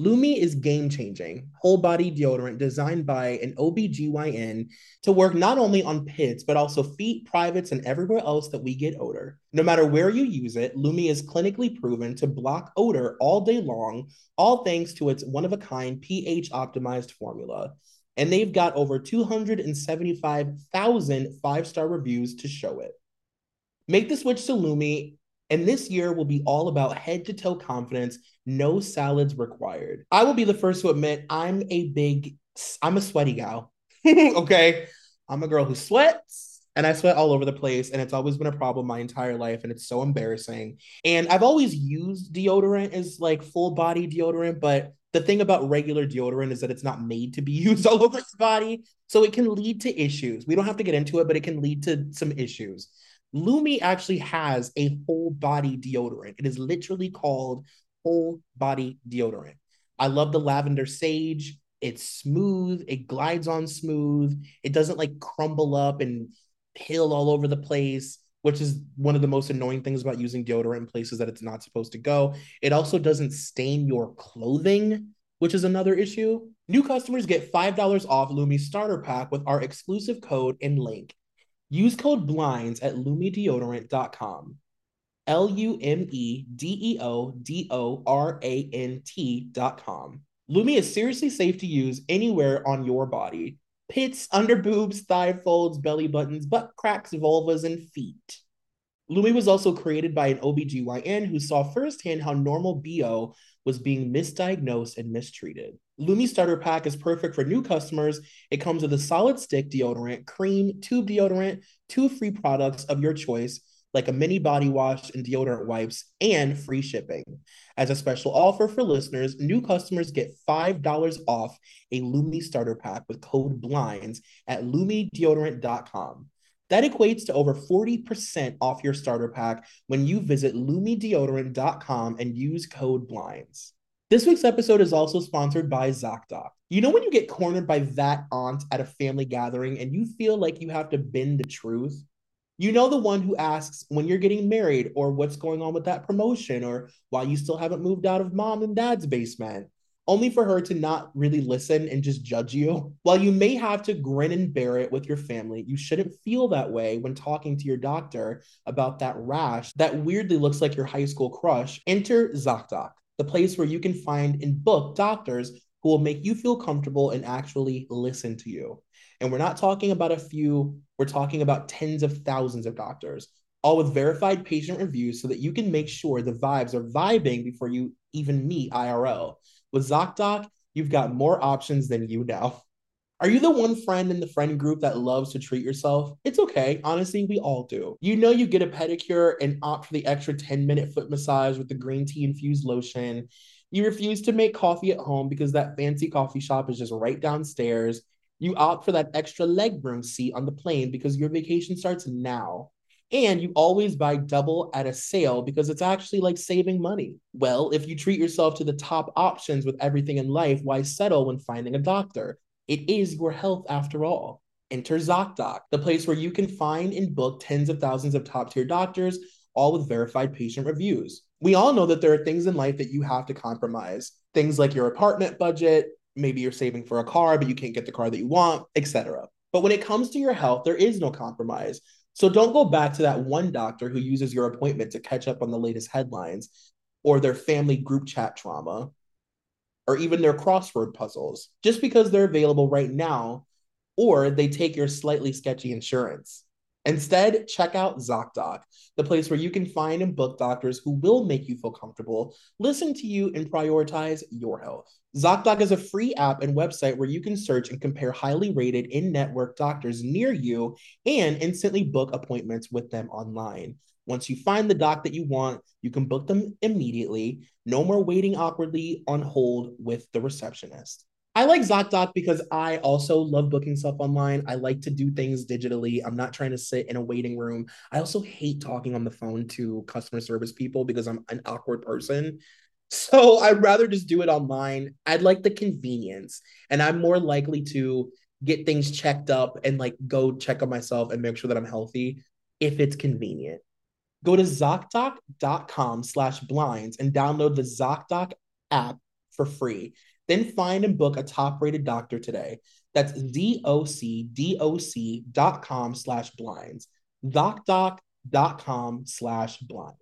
Lumi is game-changing, whole-body deodorant designed by an O B G Y N to work not only on pits, but also feet, privates, and everywhere else that we get odor. No matter where you use it, Lumi is clinically proven to block odor all day long, all thanks to its one-of-a-kind pH-optimized formula. And they've got over two hundred seventy-five thousand five-star reviews to show it. Make the switch to Lumi, and this year will be all about head-to-toe confidence, no salads required. I will be the first to admit I'm a big, I'm a sweaty gal, okay? I'm a girl who sweats, and I sweat all over the place, and it's always been a problem my entire life, and it's so embarrassing. And I've always used deodorant as, like, full-body deodorant, but the thing about regular deodorant is that it's not made to be used all over the body, so it can lead to issues. We don't have to get into it, but it can lead to some issues. Lumi actually has a whole body deodorant. It is literally called whole body deodorant. I love the lavender sage. It's smooth. It glides on smooth. It doesn't like crumble up and pill all over the place, which is one of the most annoying things about using deodorant in places that it's not supposed to go. It also doesn't stain your clothing, which is another issue. New customers get five dollars off Lumi starter pack with our exclusive code and link. Use code BLINDS at lumi deodorant dot com. L U M E D E O D O R A N T dot com. Lumi is seriously safe to use anywhere on your body. Pits, under boobs, thigh folds, belly buttons, butt cracks, vulvas, and feet. Lumi was also created by an O B G Y N who saw firsthand how normal B O was being misdiagnosed and mistreated. Lumi Starter Pack is perfect for new customers. It comes with a solid stick deodorant, cream, tube deodorant, two free products of your choice, like a mini body wash and deodorant wipes, and free shipping. As a special offer for listeners, new customers get five dollars off a Lumi Starter Pack with code BLINDS at lumi deodorant dot com. That equates to over forty percent off your starter pack when you visit lumi deodorant dot com and use code BLINDS. This week's episode is also sponsored by ZocDoc. You know when you get cornered by that aunt at a family gathering and you feel like you have to bend the truth? You know the one who asks when you're getting married, or what's going on with that promotion, or why you still haven't moved out of mom and dad's basement, only for her to not really listen and just judge you. While you may have to grin and bear it with your family, you shouldn't feel that way when talking to your doctor about that rash that weirdly looks like your high school crush. Enter ZocDoc, the place where you can find and book doctors who will make you feel comfortable and actually listen to you. And we're not talking about a few, we're talking about tens of thousands of doctors, all with verified patient reviews so that you can make sure the vibes are vibing before you even meet I R L. With ZocDoc, you've got more options than you know. Are you the one friend in the friend group that loves to treat yourself? It's okay. Honestly, we all do. You know you get a pedicure and opt for the extra ten-minute foot massage with the green tea-infused lotion. You refuse to make coffee at home because that fancy coffee shop is just right downstairs. You opt for that extra legroom seat on the plane because your vacation starts now. And you always buy double at a sale because it's actually like saving money. Well, if you treat yourself to the top options with everything in life, why settle when finding a doctor? It is your health after all. Enter ZocDoc, the place where you can find and book tens of thousands of top-tier doctors, all with verified patient reviews. We all know that there are things in life that you have to compromise. Things like your apartment budget, maybe you're saving for a car, but you can't get the car that you want, et cetera. But when it comes to your health, there is no compromise. So don't go back to that one doctor who uses your appointment to catch up on the latest headlines, or their family group chat trauma, or even their crossword puzzles, just because they're available right now, or they take your slightly sketchy insurance. Instead, check out ZocDoc, the place where you can find and book doctors who will make you feel comfortable, listen to you, and prioritize your health. ZocDoc is a free app and website where you can search and compare highly rated in-network doctors near you and instantly book appointments with them online. Once you find the doc that you want, you can book them immediately. No more waiting awkwardly on hold with the receptionist. I like ZocDoc because I also love booking stuff online. I like to do things digitally. I'm not trying to sit in a waiting room. I also hate talking on the phone to customer service people because I'm an awkward person. So I'd rather just do it online. I'd like the convenience, and I'm more likely to get things checked up and like go check on myself and make sure that I'm healthy if it's convenient. Go to ZocDoc.com slash blinds and download the ZocDoc app for free. Then find and book a top-rated doctor today. That's ZocDoc.com slash blinds. ZocDoc.com slash blinds.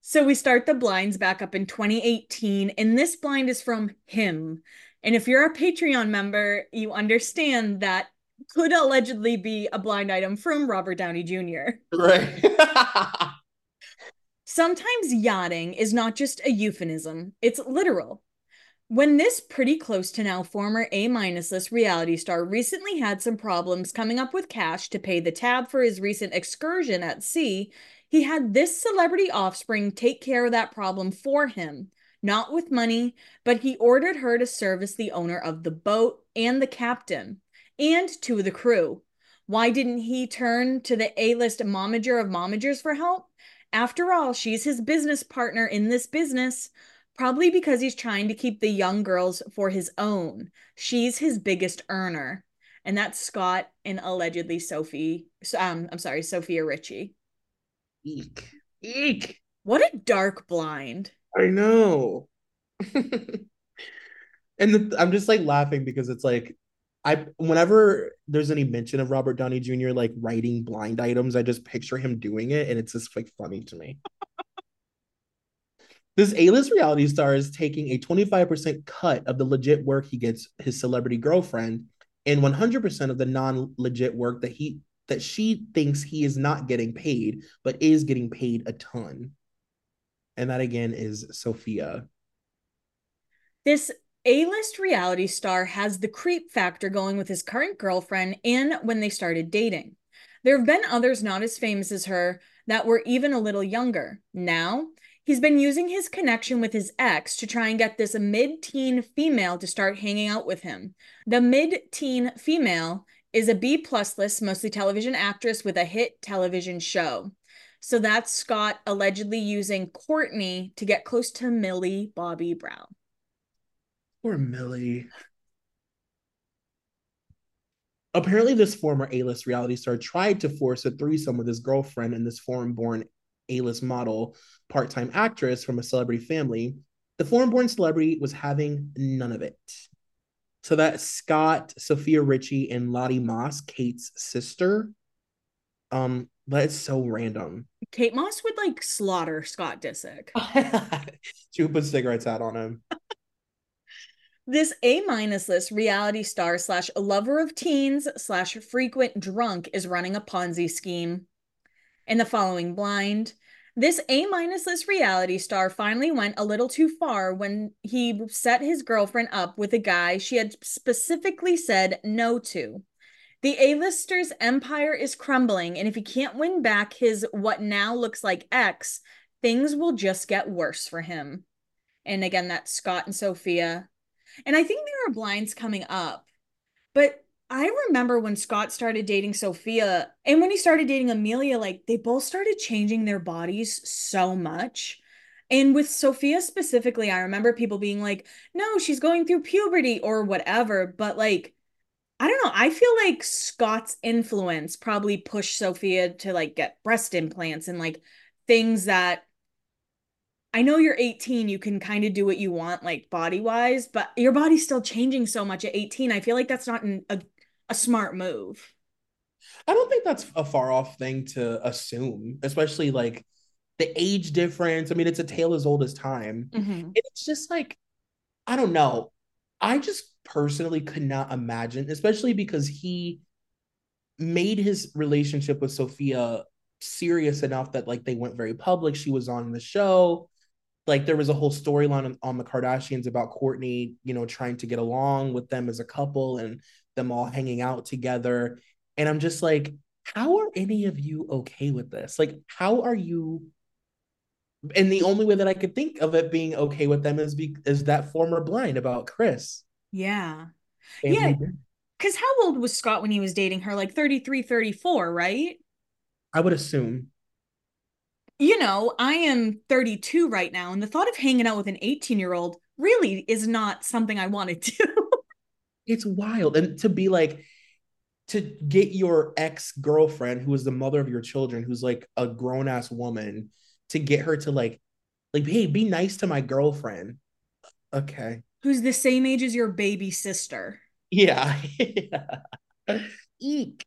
So we start the blinds back up in twenty eighteen, and this blind is from him. And if you're a Patreon member, you understand that could allegedly be a blind item from Robert Downey Junior Right. Sometimes yachting is not just a euphemism, it's literal. When this pretty close to now former A minus list reality star recently had some problems coming up with cash to pay the tab for his recent excursion at sea, he had this celebrity offspring take care of that problem for him. Not with money, but he ordered her to service the owner of the boat and the captain, and two of the crew. Why didn't he turn to the A-list momager of momagers for help? After all, she's his business partner in this business. Probably because he's trying to keep the young girls for his own. She's his biggest earner. And that's Scott and allegedly Sophie. Um, I'm sorry, Sofia Richie. Eek. Eek. What a dark blind. I know. And the, I'm just like laughing because it's like, I whenever there's any mention of Robert Downey Junior like writing blind items, I just picture him doing it. And it's just like funny to me. This A-list reality star is taking a twenty-five percent cut of the legit work he gets his celebrity girlfriend and one hundred percent of the non-legit work that he that she thinks he is not getting paid, but is getting paid a ton. And that, again, is Sophia. This A-list reality star has the creep factor going with his current girlfriend and when they started dating. There have been others not as famous as her that were even a little younger. Now, he's been using his connection with his ex to try and get this mid-teen female to start hanging out with him. The mid-teen female is a B-plus list, mostly television actress with a hit television show. So that's Scott allegedly using Kourtney to get close to Millie Bobby Brown. Poor Millie. Apparently, this former A-list reality star tried to force a threesome with his girlfriend and this foreign-born A-list model, part-time actress from a celebrity family. The foreign-born celebrity was having none of it. So that's Scott, Sofia Richie, and Lottie Moss, Kate's sister. Um, but it's so random. Kate Moss would like slaughter Scott Disick. She would put cigarettes out on him. This A-minus list reality star slash lover of teens slash frequent drunk is running a Ponzi scheme. In the following blind, this A-minus list reality star finally went a little too far when he set his girlfriend up with a guy she had specifically said no to. The A-lister's empire is crumbling, and if he can't win back his what now looks like ex, things will just get worse for him. And again, that's Scott and Sophia. And I think there are blinds coming up, but I remember when Scott started dating Sophia and when he started dating Amelia, like they both started changing their bodies so much. And with Sophia specifically, I remember people being like, no, she's going through puberty or whatever. But like I don't know. I feel like Scott's influence probably pushed Sofia to like get breast implants and like things that I know you're eighteen, you can kind of do what you want, like body wise, but your body's still changing so much at eighteen. I feel like that's not an, a, a smart move. I don't think that's a far off thing to assume, especially like the age difference. I mean, it's a tale as old as time. Mm-hmm. It's just like, I don't know. I just personally could not imagine, especially because he made his relationship with Sofia serious enough that like they went very public. She was on the show. Like there was a whole storyline on, on the Kardashians about Kourtney, you know, trying to get along with them as a couple and them all hanging out together. And I'm just like, how are any of you okay with this? Like, how are you? And the only way that I could think of it being okay with them is be- is that former blind about Kris. Yeah. And yeah. Because how old was Scott when he was dating her? Like thirty-three, thirty-four, right? I would assume. You know, I am thirty-two right now, and the thought of hanging out with an eighteen-year-old really is not something I want to do. It's wild. And to be like, to get your ex-girlfriend, who is the mother of your children, who's like a grown-ass woman, to get her to like, like, hey, be nice to my girlfriend. Okay. Who's the same age as your baby sister. Yeah. Yeah. Eek.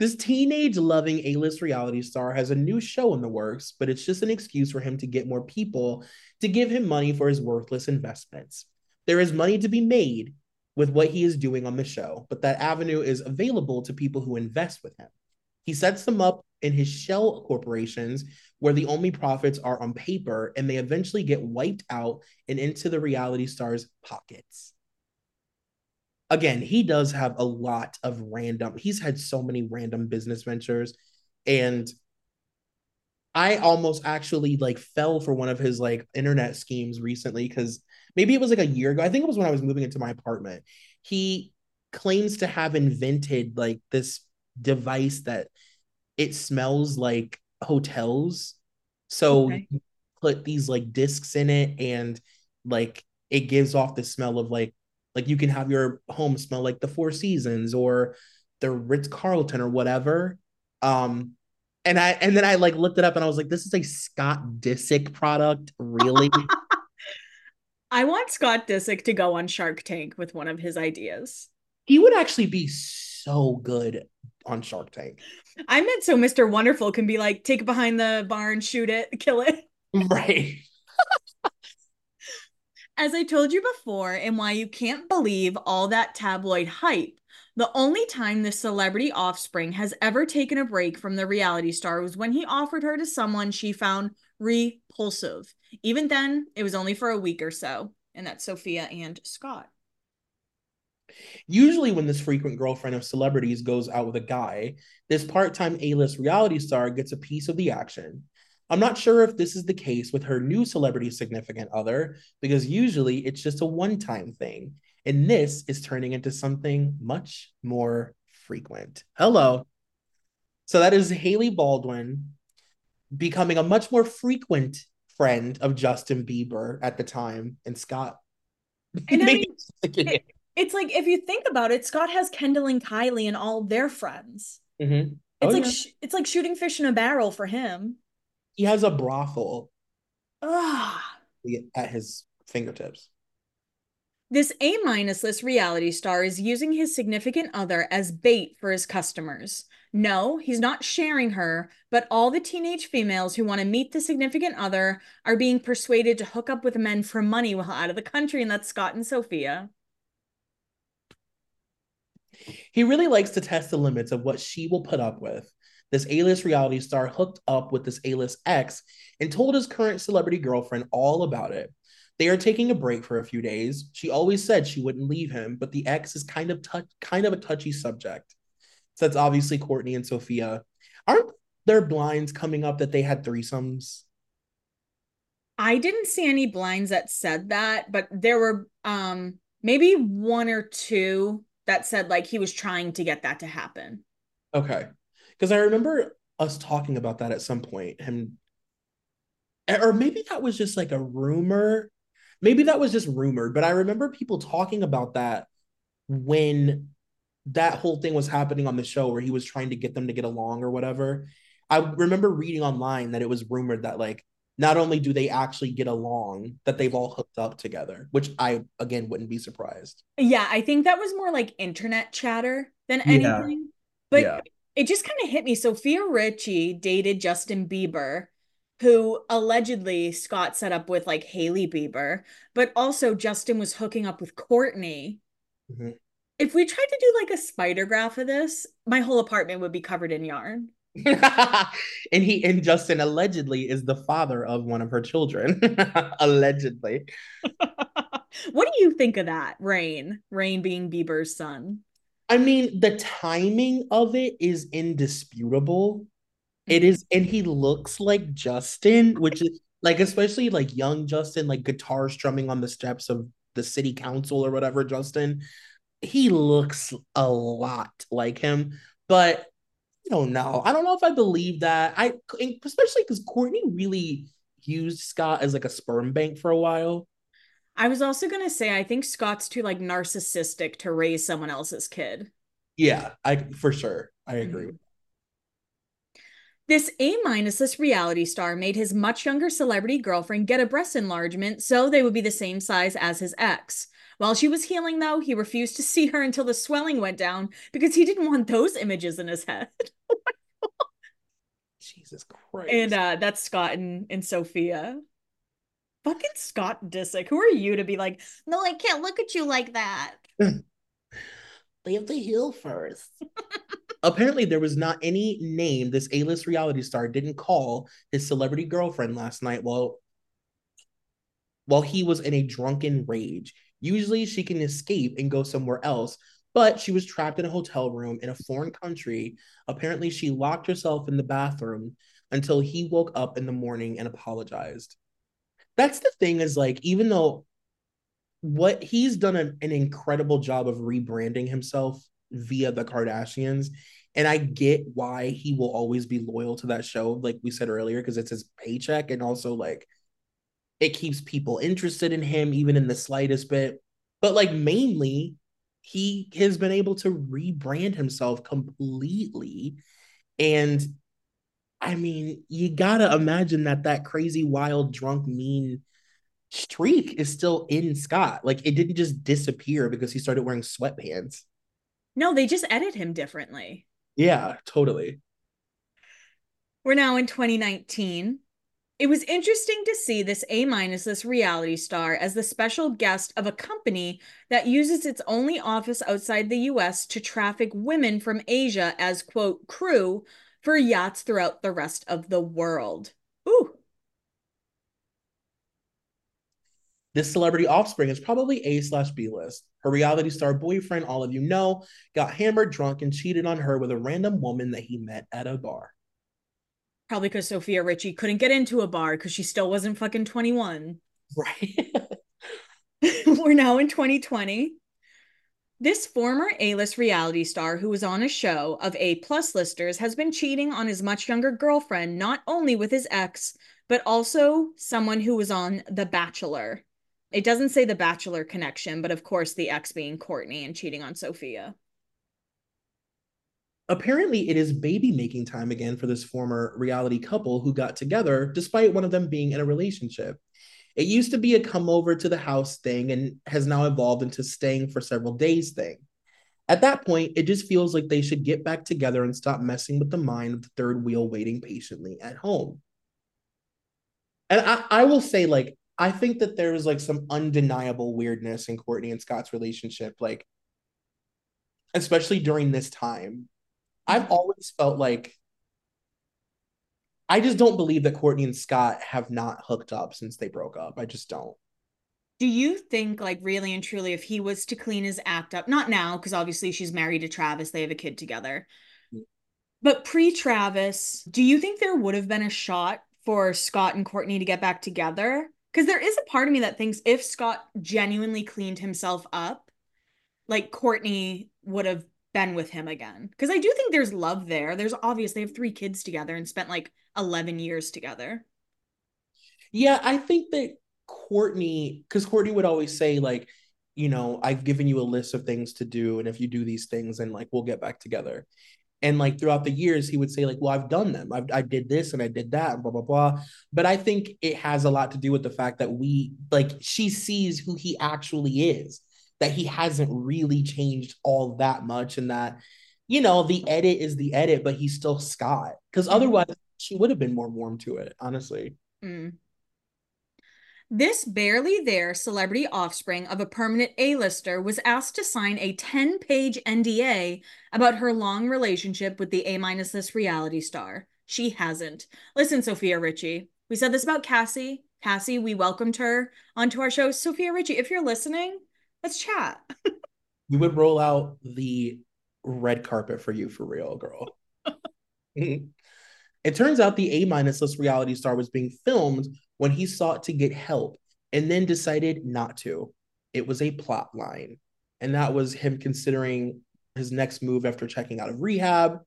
This teenage-loving A-list reality star has a new show in the works, but it's just an excuse for him to get more people to give him money for his worthless investments. There is money to be made with what he is doing on the show, but that avenue is available to people who invest with him. He sets them up in his shell corporations where the only profits are on paper, and they eventually get wiped out and into the reality star's pockets. Again, he does have a lot of random, he's had so many random business ventures, and I almost actually like fell for one of his like internet schemes recently, because maybe it was like a year ago. I think it was when I was moving into my apartment. He claims to have invented like this device that it smells like hotels. So okay. You put these like discs in it and like it gives off the smell of like, Like you can have your home smell like the Four Seasons or the Ritz-Carlton or whatever. Um, and I and then I like looked it up and I was like, this is a Scott Disick product, really? I want Scott Disick to go on Shark Tank with one of his ideas. He would actually be so good on Shark Tank. I meant so Mister Wonderful can be like, take it behind the barn, shoot it, kill it. Right. As I told you before, and why you can't believe all that tabloid hype, the only time this celebrity offspring has ever taken a break from the reality star was when he offered her to someone she found repulsive. Even then, it was only for a week or so, and that's Sofia and Scott. Usually when this frequent girlfriend of celebrities goes out with a guy, this part-time A-list reality star gets a piece of the action. I'm not sure if this is the case with her new celebrity significant other, because usually it's just a one-time thing. And this is turning into something much more frequent. Hello. So that is Hailey Baldwin becoming a much more frequent friend of Justin Bieber at the time. And Scott. And I mean, it, it's like, if you think about it, Scott has Kendall and Kylie and all their friends. Mm-hmm. Oh, it's like, yeah. sh- it's like shooting fish in a barrel for him. He has a brothel at his fingertips. This A-minus list reality star is using his significant other as bait for his customers. No, he's not sharing her, but all the teenage females who want to meet the significant other are being persuaded to hook up with men for money while out of the country, and that's Scott and Sofia. He really likes to test the limits of what she will put up with. This A-list reality star hooked up with this A-list ex and told his current celebrity girlfriend all about it. They are taking a break for a few days. She always said she wouldn't leave him, but the ex is kind of touch, kind of a touchy subject. So that's obviously Kourtney and Sofia. Aren't there blinds coming up that they had threesomes? I didn't see any blinds that said that, but there were um, maybe one or two that said like he was trying to get that to happen. Okay. Because I remember us talking about that at some point. Him, or maybe that was just like a rumor. Maybe that was just rumored. But I remember people talking about that when that whole thing was happening on the show where he was trying to get them to get along or whatever. I remember reading online that it was rumored that like not only do they actually get along, that they've all hooked up together, which I, again, wouldn't be surprised. Yeah, I think that was more like internet chatter than anything. Yeah. But yeah. It just kind of hit me. Sofia Richie dated Justin Bieber, who allegedly Scott set up with like Hailey Bieber, but also Justin was hooking up with Kourtney. Mm-hmm. If we tried to do like a spider graph of this, my whole apartment would be covered in yarn. and he and Justin allegedly is the father of one of her children. Allegedly. What do you think of that, Rain? Rain being Bieber's son. I mean, the timing of it is indisputable. It is, and he looks like Justin, which is like, especially like young Justin, like guitar strumming on the steps of the city council or whatever, Justin. He looks a lot like him, but I don't know. I don't know if I believe that. I, especially because Kourtney really used Scott as like a sperm bank for a while. I was also going to say, I think Scott's too, like, narcissistic to raise someone else's kid. Yeah, I for sure. I agree. Mm-hmm. This A-minus list reality star made his much younger celebrity girlfriend get a breast enlargement so they would be the same size as his ex. While she was healing, though, he refused to see her until the swelling went down because he didn't want those images in his head. Jesus Christ. And uh, that's Scott and, and Sofia. Fucking Scott Disick. Who are you to be like, no, I can't look at you like that. They have to heal first. Apparently, there was not any name this A-list reality star didn't call his celebrity girlfriend last night while, while he was in a drunken rage. Usually, she can escape and go somewhere else, but she was trapped in a hotel room in a foreign country. Apparently, she locked herself in the bathroom until he woke up in the morning and apologized. That's the thing is like, even though what he's done an, an incredible job of rebranding himself via the Kardashians. And I get why he will always be loyal to that show. Like we said earlier, because it's his paycheck. And also like, it keeps people interested in him, even in the slightest bit. But like mainly he has been able to rebrand himself completely. And I mean, you gotta imagine that that crazy, wild, drunk, mean streak is still in Scott. Like, it didn't just disappear because he started wearing sweatpants. No, they just edit him differently. Yeah, totally. We're now in twenty nineteen. It was interesting to see this A-minus list reality star as the special guest of a company that uses its only office outside the U S to traffic women from Asia as, quote, crew, for yachts throughout the rest of the world. Ooh. This celebrity offspring is probably A slash B list. Her reality star boyfriend, all of you know, got hammered drunk and cheated on her with a random woman that he met at a bar. Probably because Sofia Richie couldn't get into a bar because she still wasn't fucking twenty-one. Right. We're now in twenty twenty. This former A-list reality star who was on a show of A-plus listers has been cheating on his much younger girlfriend, not only with his ex, but also someone who was on The Bachelor. It doesn't say The Bachelor connection, but of course the ex being Kourtney and cheating on Sofia. Apparently, it is baby-making time again for this former reality couple who got together despite one of them being in a relationship. It used to be a come over to the house thing and has now evolved into staying for several days thing. At that point, it just feels like they should get back together and stop messing with the mind of the third wheel waiting patiently at home. And I, I will say, like, I think that there was, like, some undeniable weirdness in Kourtney and Scott's relationship, like, especially during this time. I've always felt like I just don't believe that Kourtney and Scott have not hooked up since they broke up. I just don't. Do you think, like, really and truly, if he was to clean his act up, not now, because obviously she's married to Travis, they have a kid together, but pre-Travis, do you think there would have been a shot for Scott and Kourtney to get back together? Because there is a part of me that thinks if Scott genuinely cleaned himself up, like, Kourtney would have been with him again, because I do think there's love there. There's obvious, they have three kids together and spent like eleven years together. Yeah, I think that Kourtney, because Kourtney would always say, like, you know, I've given you a list of things to do, and if you do these things, then, like, we'll get back together. And, like, throughout the years, he would say, like, well, I've done them. I've, I did this and I did that, and blah, blah, blah. But I think it has a lot to do with the fact that we, like, she sees who he actually is, that he hasn't really changed all that much, and that, you know, the edit is the edit, but he's still Scott. Because otherwise, she would have been more warm to it, honestly. Mm. This barely there celebrity offspring of a permanent A-lister was asked to sign a ten-page N D A about her long relationship with the A-minus list reality star. She hasn't. Listen, Sofia Richie, we said this about Cassie. Cassie, we welcomed her onto our show. Sofia Richie, if you're listening, let's chat. We would roll out the red carpet for you, for real, girl. It turns out the A-minus list reality star was being filmed when he sought to get help and then decided not to. It was a plot line. And that was him considering his next move after checking out of rehab.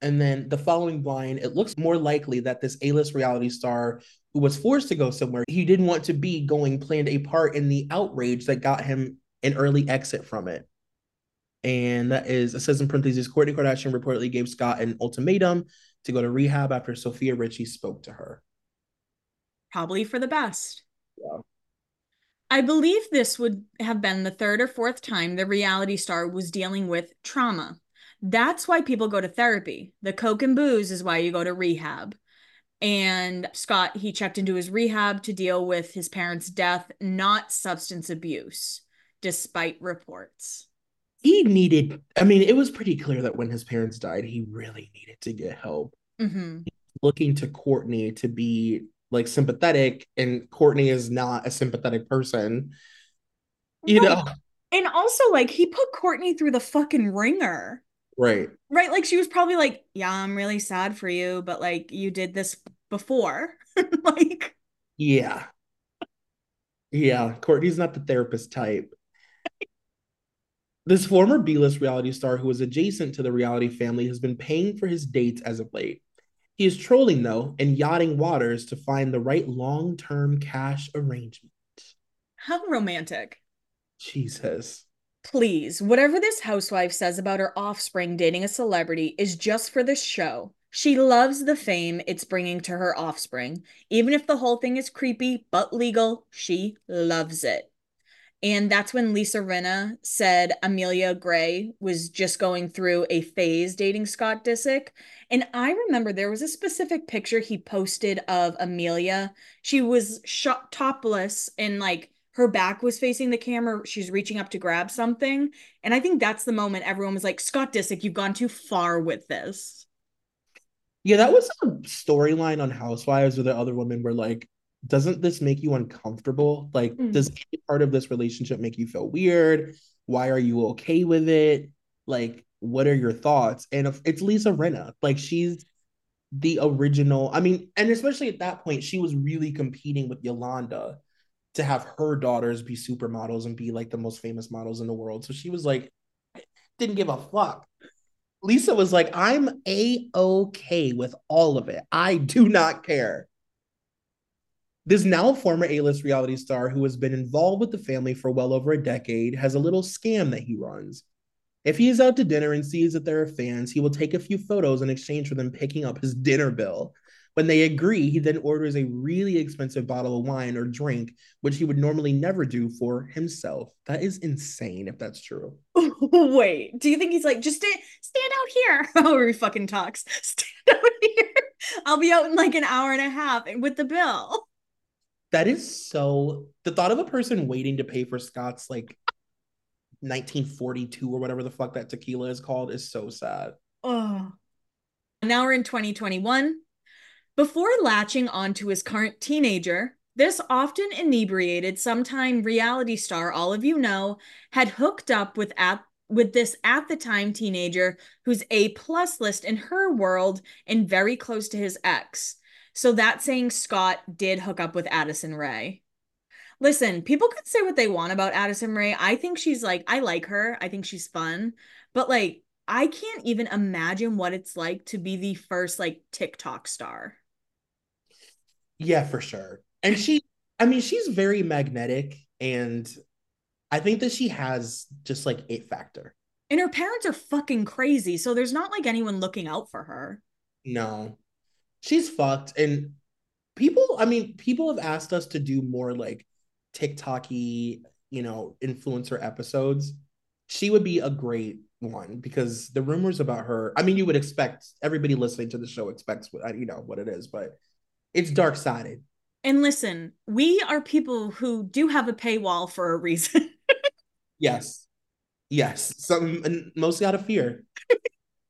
And then the following line, it looks more likely that this A-list reality star who was forced to go somewhere he didn't want to be going planned a part in the outrage that got him an early exit from it. And that is, it says in parentheses, Kourtney Kardashian reportedly gave Scott an ultimatum to go to rehab after Sofia Richie spoke to her. Probably for the best. Yeah. I believe this would have been the third or fourth time the reality star was dealing with trauma. That's why people go to therapy. The coke and booze is why you go to rehab. And Scott, he checked into his rehab to deal with his parents' death, not substance abuse, despite reports. He needed, I mean, it was pretty clear that when his parents died, he really needed to get help. Mm-hmm. Looking to Kourtney to be, like, sympathetic, and Kourtney is not a sympathetic person, you right. know? And also, like, he put Kourtney through the fucking ringer. Right. Right. Like, she was probably like, yeah, I'm really sad for you, but, like, you did this before. Like, yeah. Yeah. Kourtney's not the therapist type. This former B-list reality star who is adjacent to the reality family has been paying for his dates as of late. He is trolling, though, and yachting waters to find the right long-term cash arrangement. How romantic. Jesus. Please, whatever this housewife says about her offspring dating a celebrity is just for this show. She loves the fame it's bringing to her offspring. Even if the whole thing is creepy but legal, she loves it. And that's when Lisa Rinna said Amelia Gray was just going through a phase dating Scott Disick. And I remember there was a specific picture he posted of Amelia. She was shot topless and, like, her back was facing the camera. She's reaching up to grab something. And I think that's the moment everyone was like, Scott Disick, you've gone too far with this. Yeah, that was a storyline on Housewives where the other women were like, doesn't this make you uncomfortable? Like, mm-hmm. does any part of this relationship make you feel weird? Why are you okay with it? Like, what are your thoughts? And if, it's Lisa Rinna. Like, she's the original. I mean, and especially at that point, she was really competing with Yolanda to have her daughters be supermodels and be like the most famous models in the world. So she was like, didn't give a fuck. Lisa was like, I'm a-okay with all of it. I do not care. This now former A-list reality star who has been involved with the family for well over a decade has a little scam that he runs. If he is out to dinner and sees that there are fans, he will take a few photos in exchange for them picking up his dinner bill. When they agree, he then orders a really expensive bottle of wine or drink, which he would normally never do for himself. That is insane if that's true. Wait, do you think he's like, just stand, stand out here? However he fucking talks. Stand out here. I'll be out in like an hour and a half with the bill. That is so... The thought of a person waiting to pay for Scott's like nineteen forty-two or whatever the fuck that tequila is called is so sad. Oh. Now we're in twenty twenty-one. Before latching onto his current teenager, this often inebriated, sometime reality star, all of you know, had hooked up with at with this at the time teenager who's A plus list in her world and very close to his ex. So that's saying Scott did hook up with Addison Rae. Listen, people could say what they want about Addison Rae. I think she's like, I like her. I think she's fun. But like, I can't even imagine what it's like to be the first like TikTok star. Yeah, for sure. And she, I mean, she's very magnetic. And I think that she has just like it factor. And her parents are fucking crazy. So there's not like anyone looking out for her. No, she's fucked. And people, I mean, people have asked us to do more like TikTok-y, you know, influencer episodes. She would be a great one because the rumors about her, I mean, you would expect, everybody listening to the show expects, what you know, what it is, but it's dark-sided. And listen, we are people who do have a paywall for a reason. Yes. Yes. Some, mostly out of fear.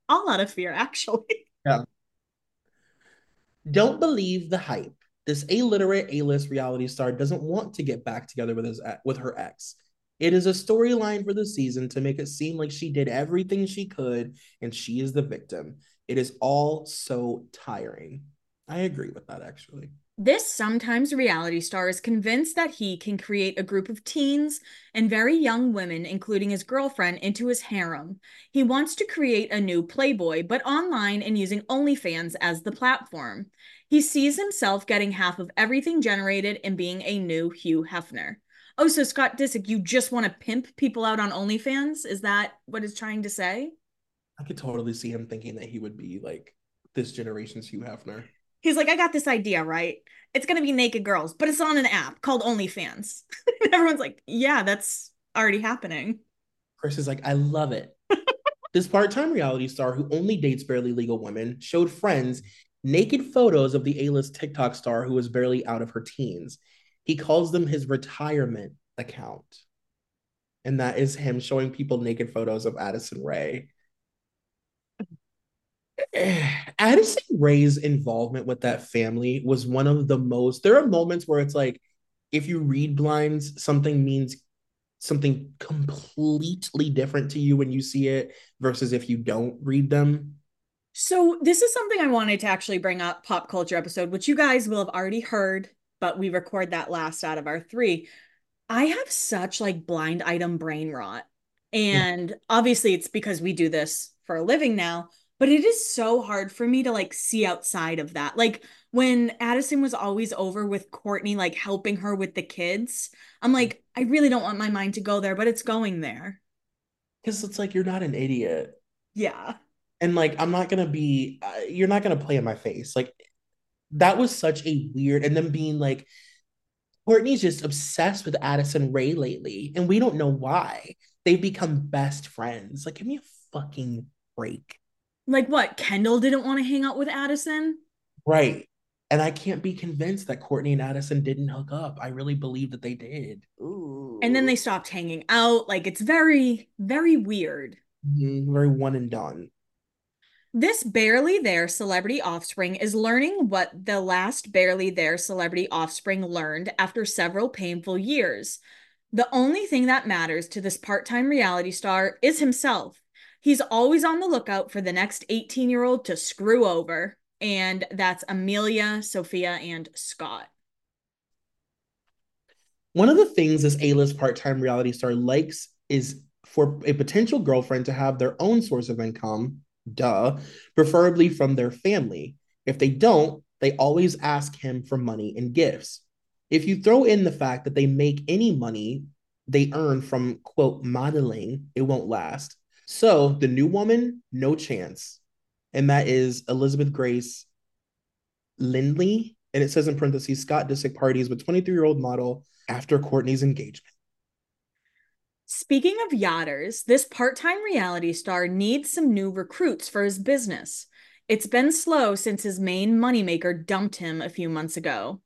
All out of fear, actually. Yeah. Don't believe the hype. This illiterate A-list reality star doesn't want to get back together with his with her ex. It is a storyline for the season to make it seem like she did everything she could and she is the victim. It is all so tiring. I agree with that, actually. This sometimes reality star is convinced that he can create a group of teens and very young women, including his girlfriend, into his harem. He wants to create a new Playboy, but online and using OnlyFans as the platform. He sees himself getting half of everything generated and being a new Hugh Hefner. Oh, so Scott Disick, you just want to pimp people out on OnlyFans? Is that what it's trying to say? I could totally see him thinking that he would be like this generation's Hugh Hefner. He's like, I got this idea, right? It's going to be naked girls, but it's on an app called OnlyFans. Everyone's like, yeah, that's already happening. Chris is like, I love it. This part-time reality star who only dates barely legal women showed friends naked photos of the A-list TikTok star who was barely out of her teens. He calls them his retirement account. And that is him showing people naked photos of Addison Rae. Addison Rae's involvement with that family was one of the most, there are moments where it's like, if you read blinds, something means something completely different to you when you see it versus if you don't read them. So this is something I wanted to actually bring up, pop culture episode, which you guys will have already heard, but we record that last out of our three. I have such like blind item brain rot. And yeah. Obviously it's because we do this for a living now. But it is so hard for me to like see outside of that. Like when Addison was always over with Kourtney, like helping her with the kids, I'm like, I really don't want my mind to go there, but it's going there. Because it's like, you're not an idiot. Yeah. And like, I'm not going to be, uh, you're not going to play in my face. Like that was such a weird, and then being like, Kourtney's just obsessed with Addison Rae lately. And we don't know why. They've become best friends. Like, give me a fucking break. Like what? Kendall didn't want to hang out with Addison? Right. And I can't be convinced that Kourtney and Addison didn't hook up. I really believe that they did. Ooh. And then they stopped hanging out. Like it's very, very weird. Mm-hmm. Very one and done. This barely there celebrity offspring is learning what the last barely there celebrity offspring learned after several painful years. The only thing that matters to this part-time reality star is himself. He's always on the lookout for the next eighteen-year-old to screw over. And that's Amelia, Sofia, and Scott. One of the things this A-list part-time reality star likes is for a potential girlfriend to have their own source of income, duh, preferably from their family. If they don't, they always ask him for money and gifts. If you throw in the fact that they make any money they earn from, quote, modeling, it won't last. So the new woman, no chance. And that is Elizabeth Grace Lindley. And it says in parentheses, Scott Disick parties with twenty-three-year-old model after Kourtney's engagement. Speaking of yachters, this part-time reality star needs some new recruits for his business. It's been slow since his main moneymaker dumped him a few months ago.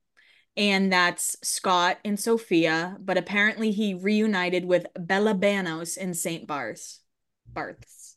And that's Scott and Sofia, but apparently he reunited with Bella Banos in Saint Barths. Barths.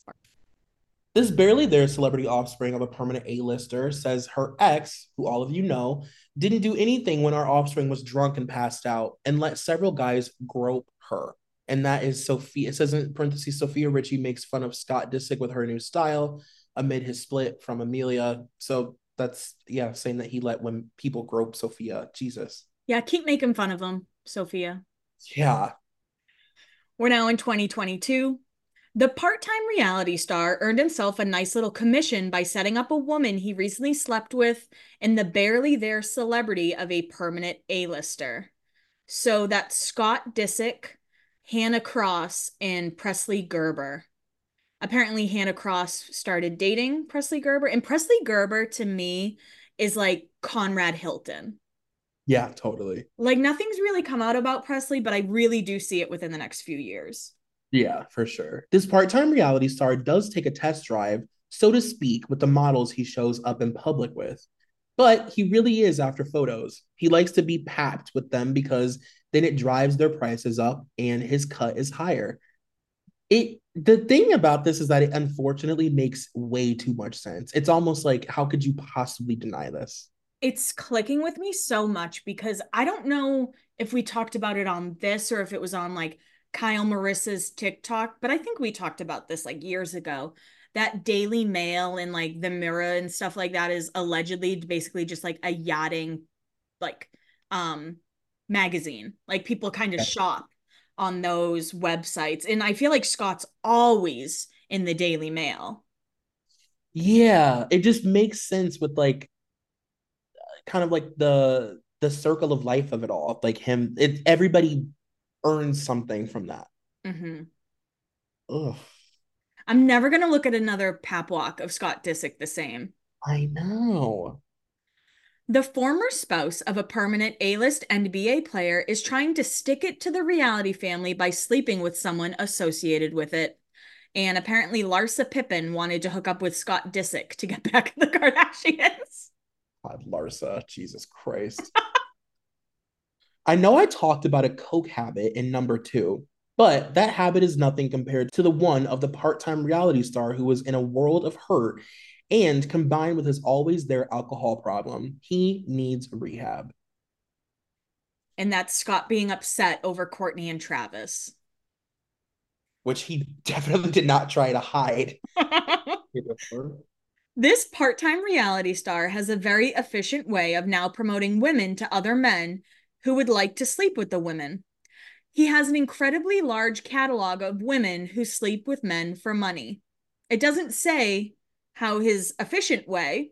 This barely there celebrity offspring of a permanent A-lister says her ex, who all of you know, didn't do anything when our offspring was drunk and passed out and let several guys grope her. And that is Sophia. It says in parentheses, Sofia Richie makes fun of Scott Disick with her new style amid his split from Amelia. So that's, yeah, saying that he let when people grope Sophia. Jesus. Yeah, keep making fun of him, Sophia. Yeah. We're now in twenty twenty-two. The part-time reality star earned himself a nice little commission by setting up a woman he recently slept with in the barely there celebrity of a permanent A-lister. So that's Scott Disick, Hannah Cross, and Presley Gerber. Apparently, Hannah Cross started dating Presley Gerber. And Presley Gerber, to me, is like Conrad Hilton. Yeah, totally. Like, nothing's really come out about Presley, but I really do see it within the next few years. Yeah, for sure. This part-time reality star does take a test drive, so to speak, with the models he shows up in public with. But he really is after photos. He likes to be papped with them because then it drives their prices up and his cut is higher. It the thing about this is that it unfortunately makes way too much sense. It's almost like, how could you possibly deny this? It's clicking with me so much because I don't know if we talked about it on this or if it was on like Kyle Marissa's TikTok, but I think we talked about this like years ago. That Daily Mail and like the Mirror and stuff like that is allegedly basically just like a yachting like um magazine. Like people kind of shop on those websites. And I feel like Scott's always in the Daily Mail. Yeah, it just makes sense with like kind of like the the circle of life of it all. Like him, it, everybody earns something from that. Mm-hmm. Ugh. I'm never going to look at another pap walk of Scott Disick the same. I know. The former spouse of a permanent A-list N B A player is trying to stick it to the reality family by sleeping with someone associated with it. And apparently Larsa Pippen wanted to hook up with Scott Disick to get back at the Kardashians. God, Larsa. Jesus Christ. I know I talked about a coke habit in number two. But that habit is nothing compared to the one of the part-time reality star who was in a world of hurt, and combined with his always there alcohol problem, he needs rehab. And that's Scott being upset over Kourtney and Travis. Which he definitely did not try to hide. This part-time reality star has a very efficient way of now promoting women to other men who would like to sleep with the women. He has an incredibly large catalog of women who sleep with men for money. It doesn't say how his efficient way,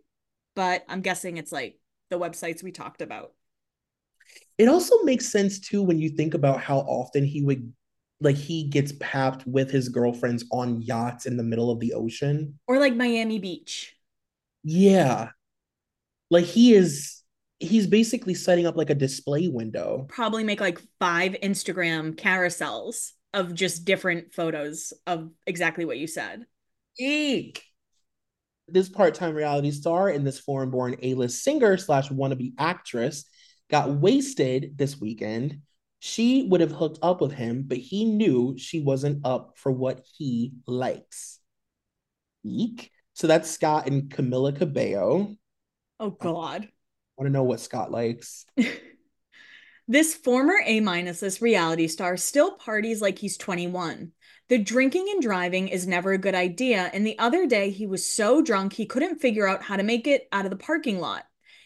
but I'm guessing it's like the websites we talked about. It also makes sense, too, when you think about how often he would, like, he gets papped with his girlfriends on yachts in the middle of the ocean. Or like Miami Beach. Yeah. Like, he is... He's basically setting up like a display window. Probably make like five Instagram carousels of just different photos of exactly what you said. Eek! This part-time reality star and this foreign-born A-list singer slash wannabe actress got wasted this weekend. She would have hooked up with him, but he knew she wasn't up for what he likes. Eek! So that's Scott and Camila Cabello. Oh, God. I want to know what Scott likes. This former A-minus list reality star still parties like he's twenty-one. The drinking and driving is never a good idea, and the other day he was so drunk he couldn't figure out how to make it out of the parking lot.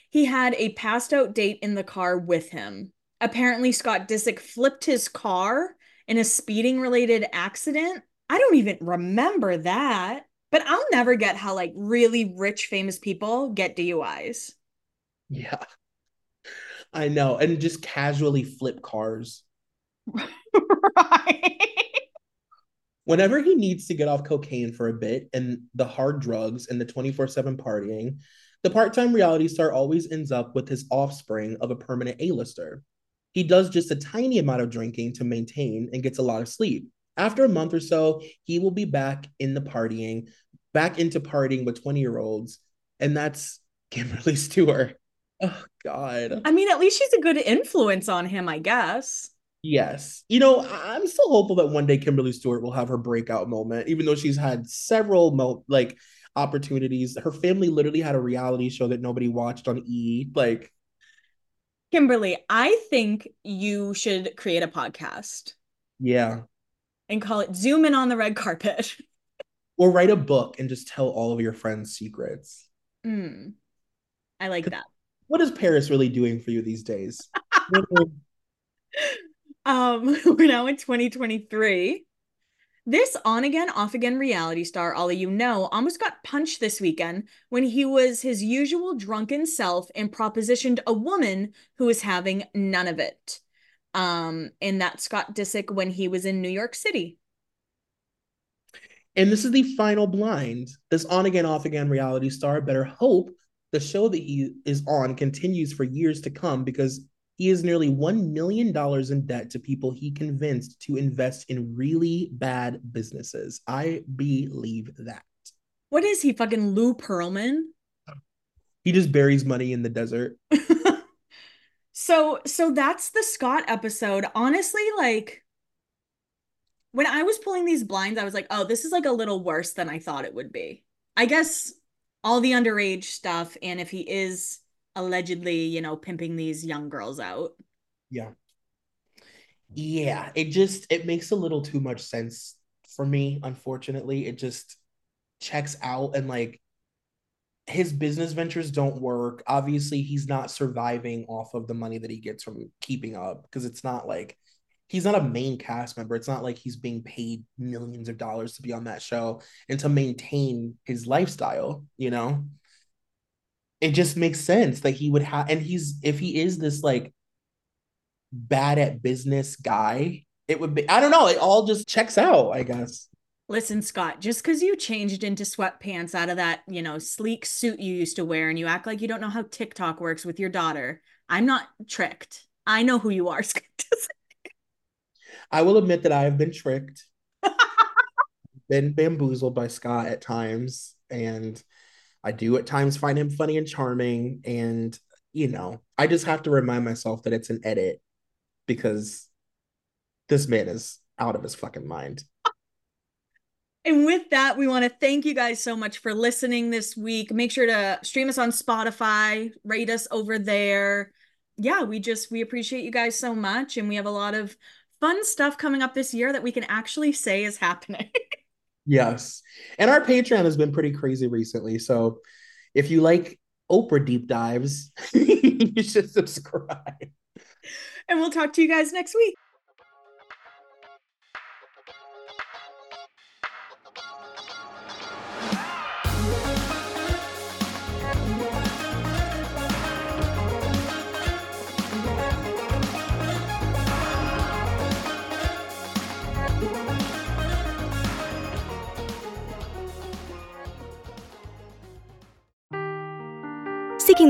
He had a passed-out date in the car with him. Apparently, Scott Disick flipped his car in a speeding-related accident. I don't even remember that. But I'll never get how, like, really rich, famous people get D U Is. Yeah. I know. And just casually flip cars. Right. Whenever he needs to get off cocaine for a bit and the hard drugs and the twenty-four seven partying, the part-time reality star always ends up with his offspring of a permanent A-lister. He does just a tiny amount of drinking to maintain and gets a lot of sleep. After a month or so, he will be back in the partying, back into partying with twenty-year-olds. And that's Kimberly Stewart. Oh, God. I mean, at least she's a good influence on him, I guess. Yes. You know, I'm still hopeful that one day Kimberly Stewart will have her breakout moment, even though she's had several, mo- like, opportunities. Her family literally had a reality show that nobody watched on E! Like, Kimberly, I think you should create a podcast. Yeah. And call it Zoom In on the Red Carpet. Or write a book and just tell all of your friends' secrets. Mm. I like that. What is Paris really doing for you these days? um, we're now in twenty twenty-three. This on-again, off-again reality star, all of you know, almost got punched this weekend when he was his usual drunken self and propositioned a woman who was having none of it. Um, and that's Scott Disick when he was in New York City. And this is the final blind. This on-again, off-again reality star better hope the show that he is on continues for years to come, because he is nearly one million dollars in debt to people he convinced to invest in really bad businesses. I believe that. What is he, fucking Lou Pearlman? He just buries money in the desert. So, so that's the Scott episode. Honestly, like, when I was pulling these blinds, I was like, oh, this is like a little worse than I thought it would be. I guess all the underage stuff. And if he is allegedly, you know, pimping these young girls out. Yeah. Yeah. It just, it makes a little too much sense for me. Unfortunately, it just checks out, and like, his business ventures don't work. Obviously, he's not surviving off of the money that he gets from Keeping Up, because it's not like he's not a main cast member. It's not like he's being paid millions of dollars to be on that show and to maintain his lifestyle, you know? It just makes sense that he would have, and he's, if he is this like bad at business guy, it would be, I don't know. It all just checks out, I guess. Listen, Scott, just because you changed into sweatpants out of that, you know, sleek suit you used to wear, and you act like you don't know how TikTok works with your daughter, I'm not tricked. I know who you are, Scott. I will admit that I have been tricked, been bamboozled by Scott at times, and I do at times find him funny and charming, and, you know, I just have to remind myself that it's an edit, because this man is out of his fucking mind. And with that, we want to thank you guys so much for listening this week. Make sure to stream us on Spotify, rate us over there. Yeah, we just, we appreciate you guys so much. And we have a lot of fun stuff coming up this year that we can actually say is happening. Yes. And our Patreon has been pretty crazy recently. So if you like Oprah deep dives, you should subscribe. And we'll talk to you guys next week. Seeking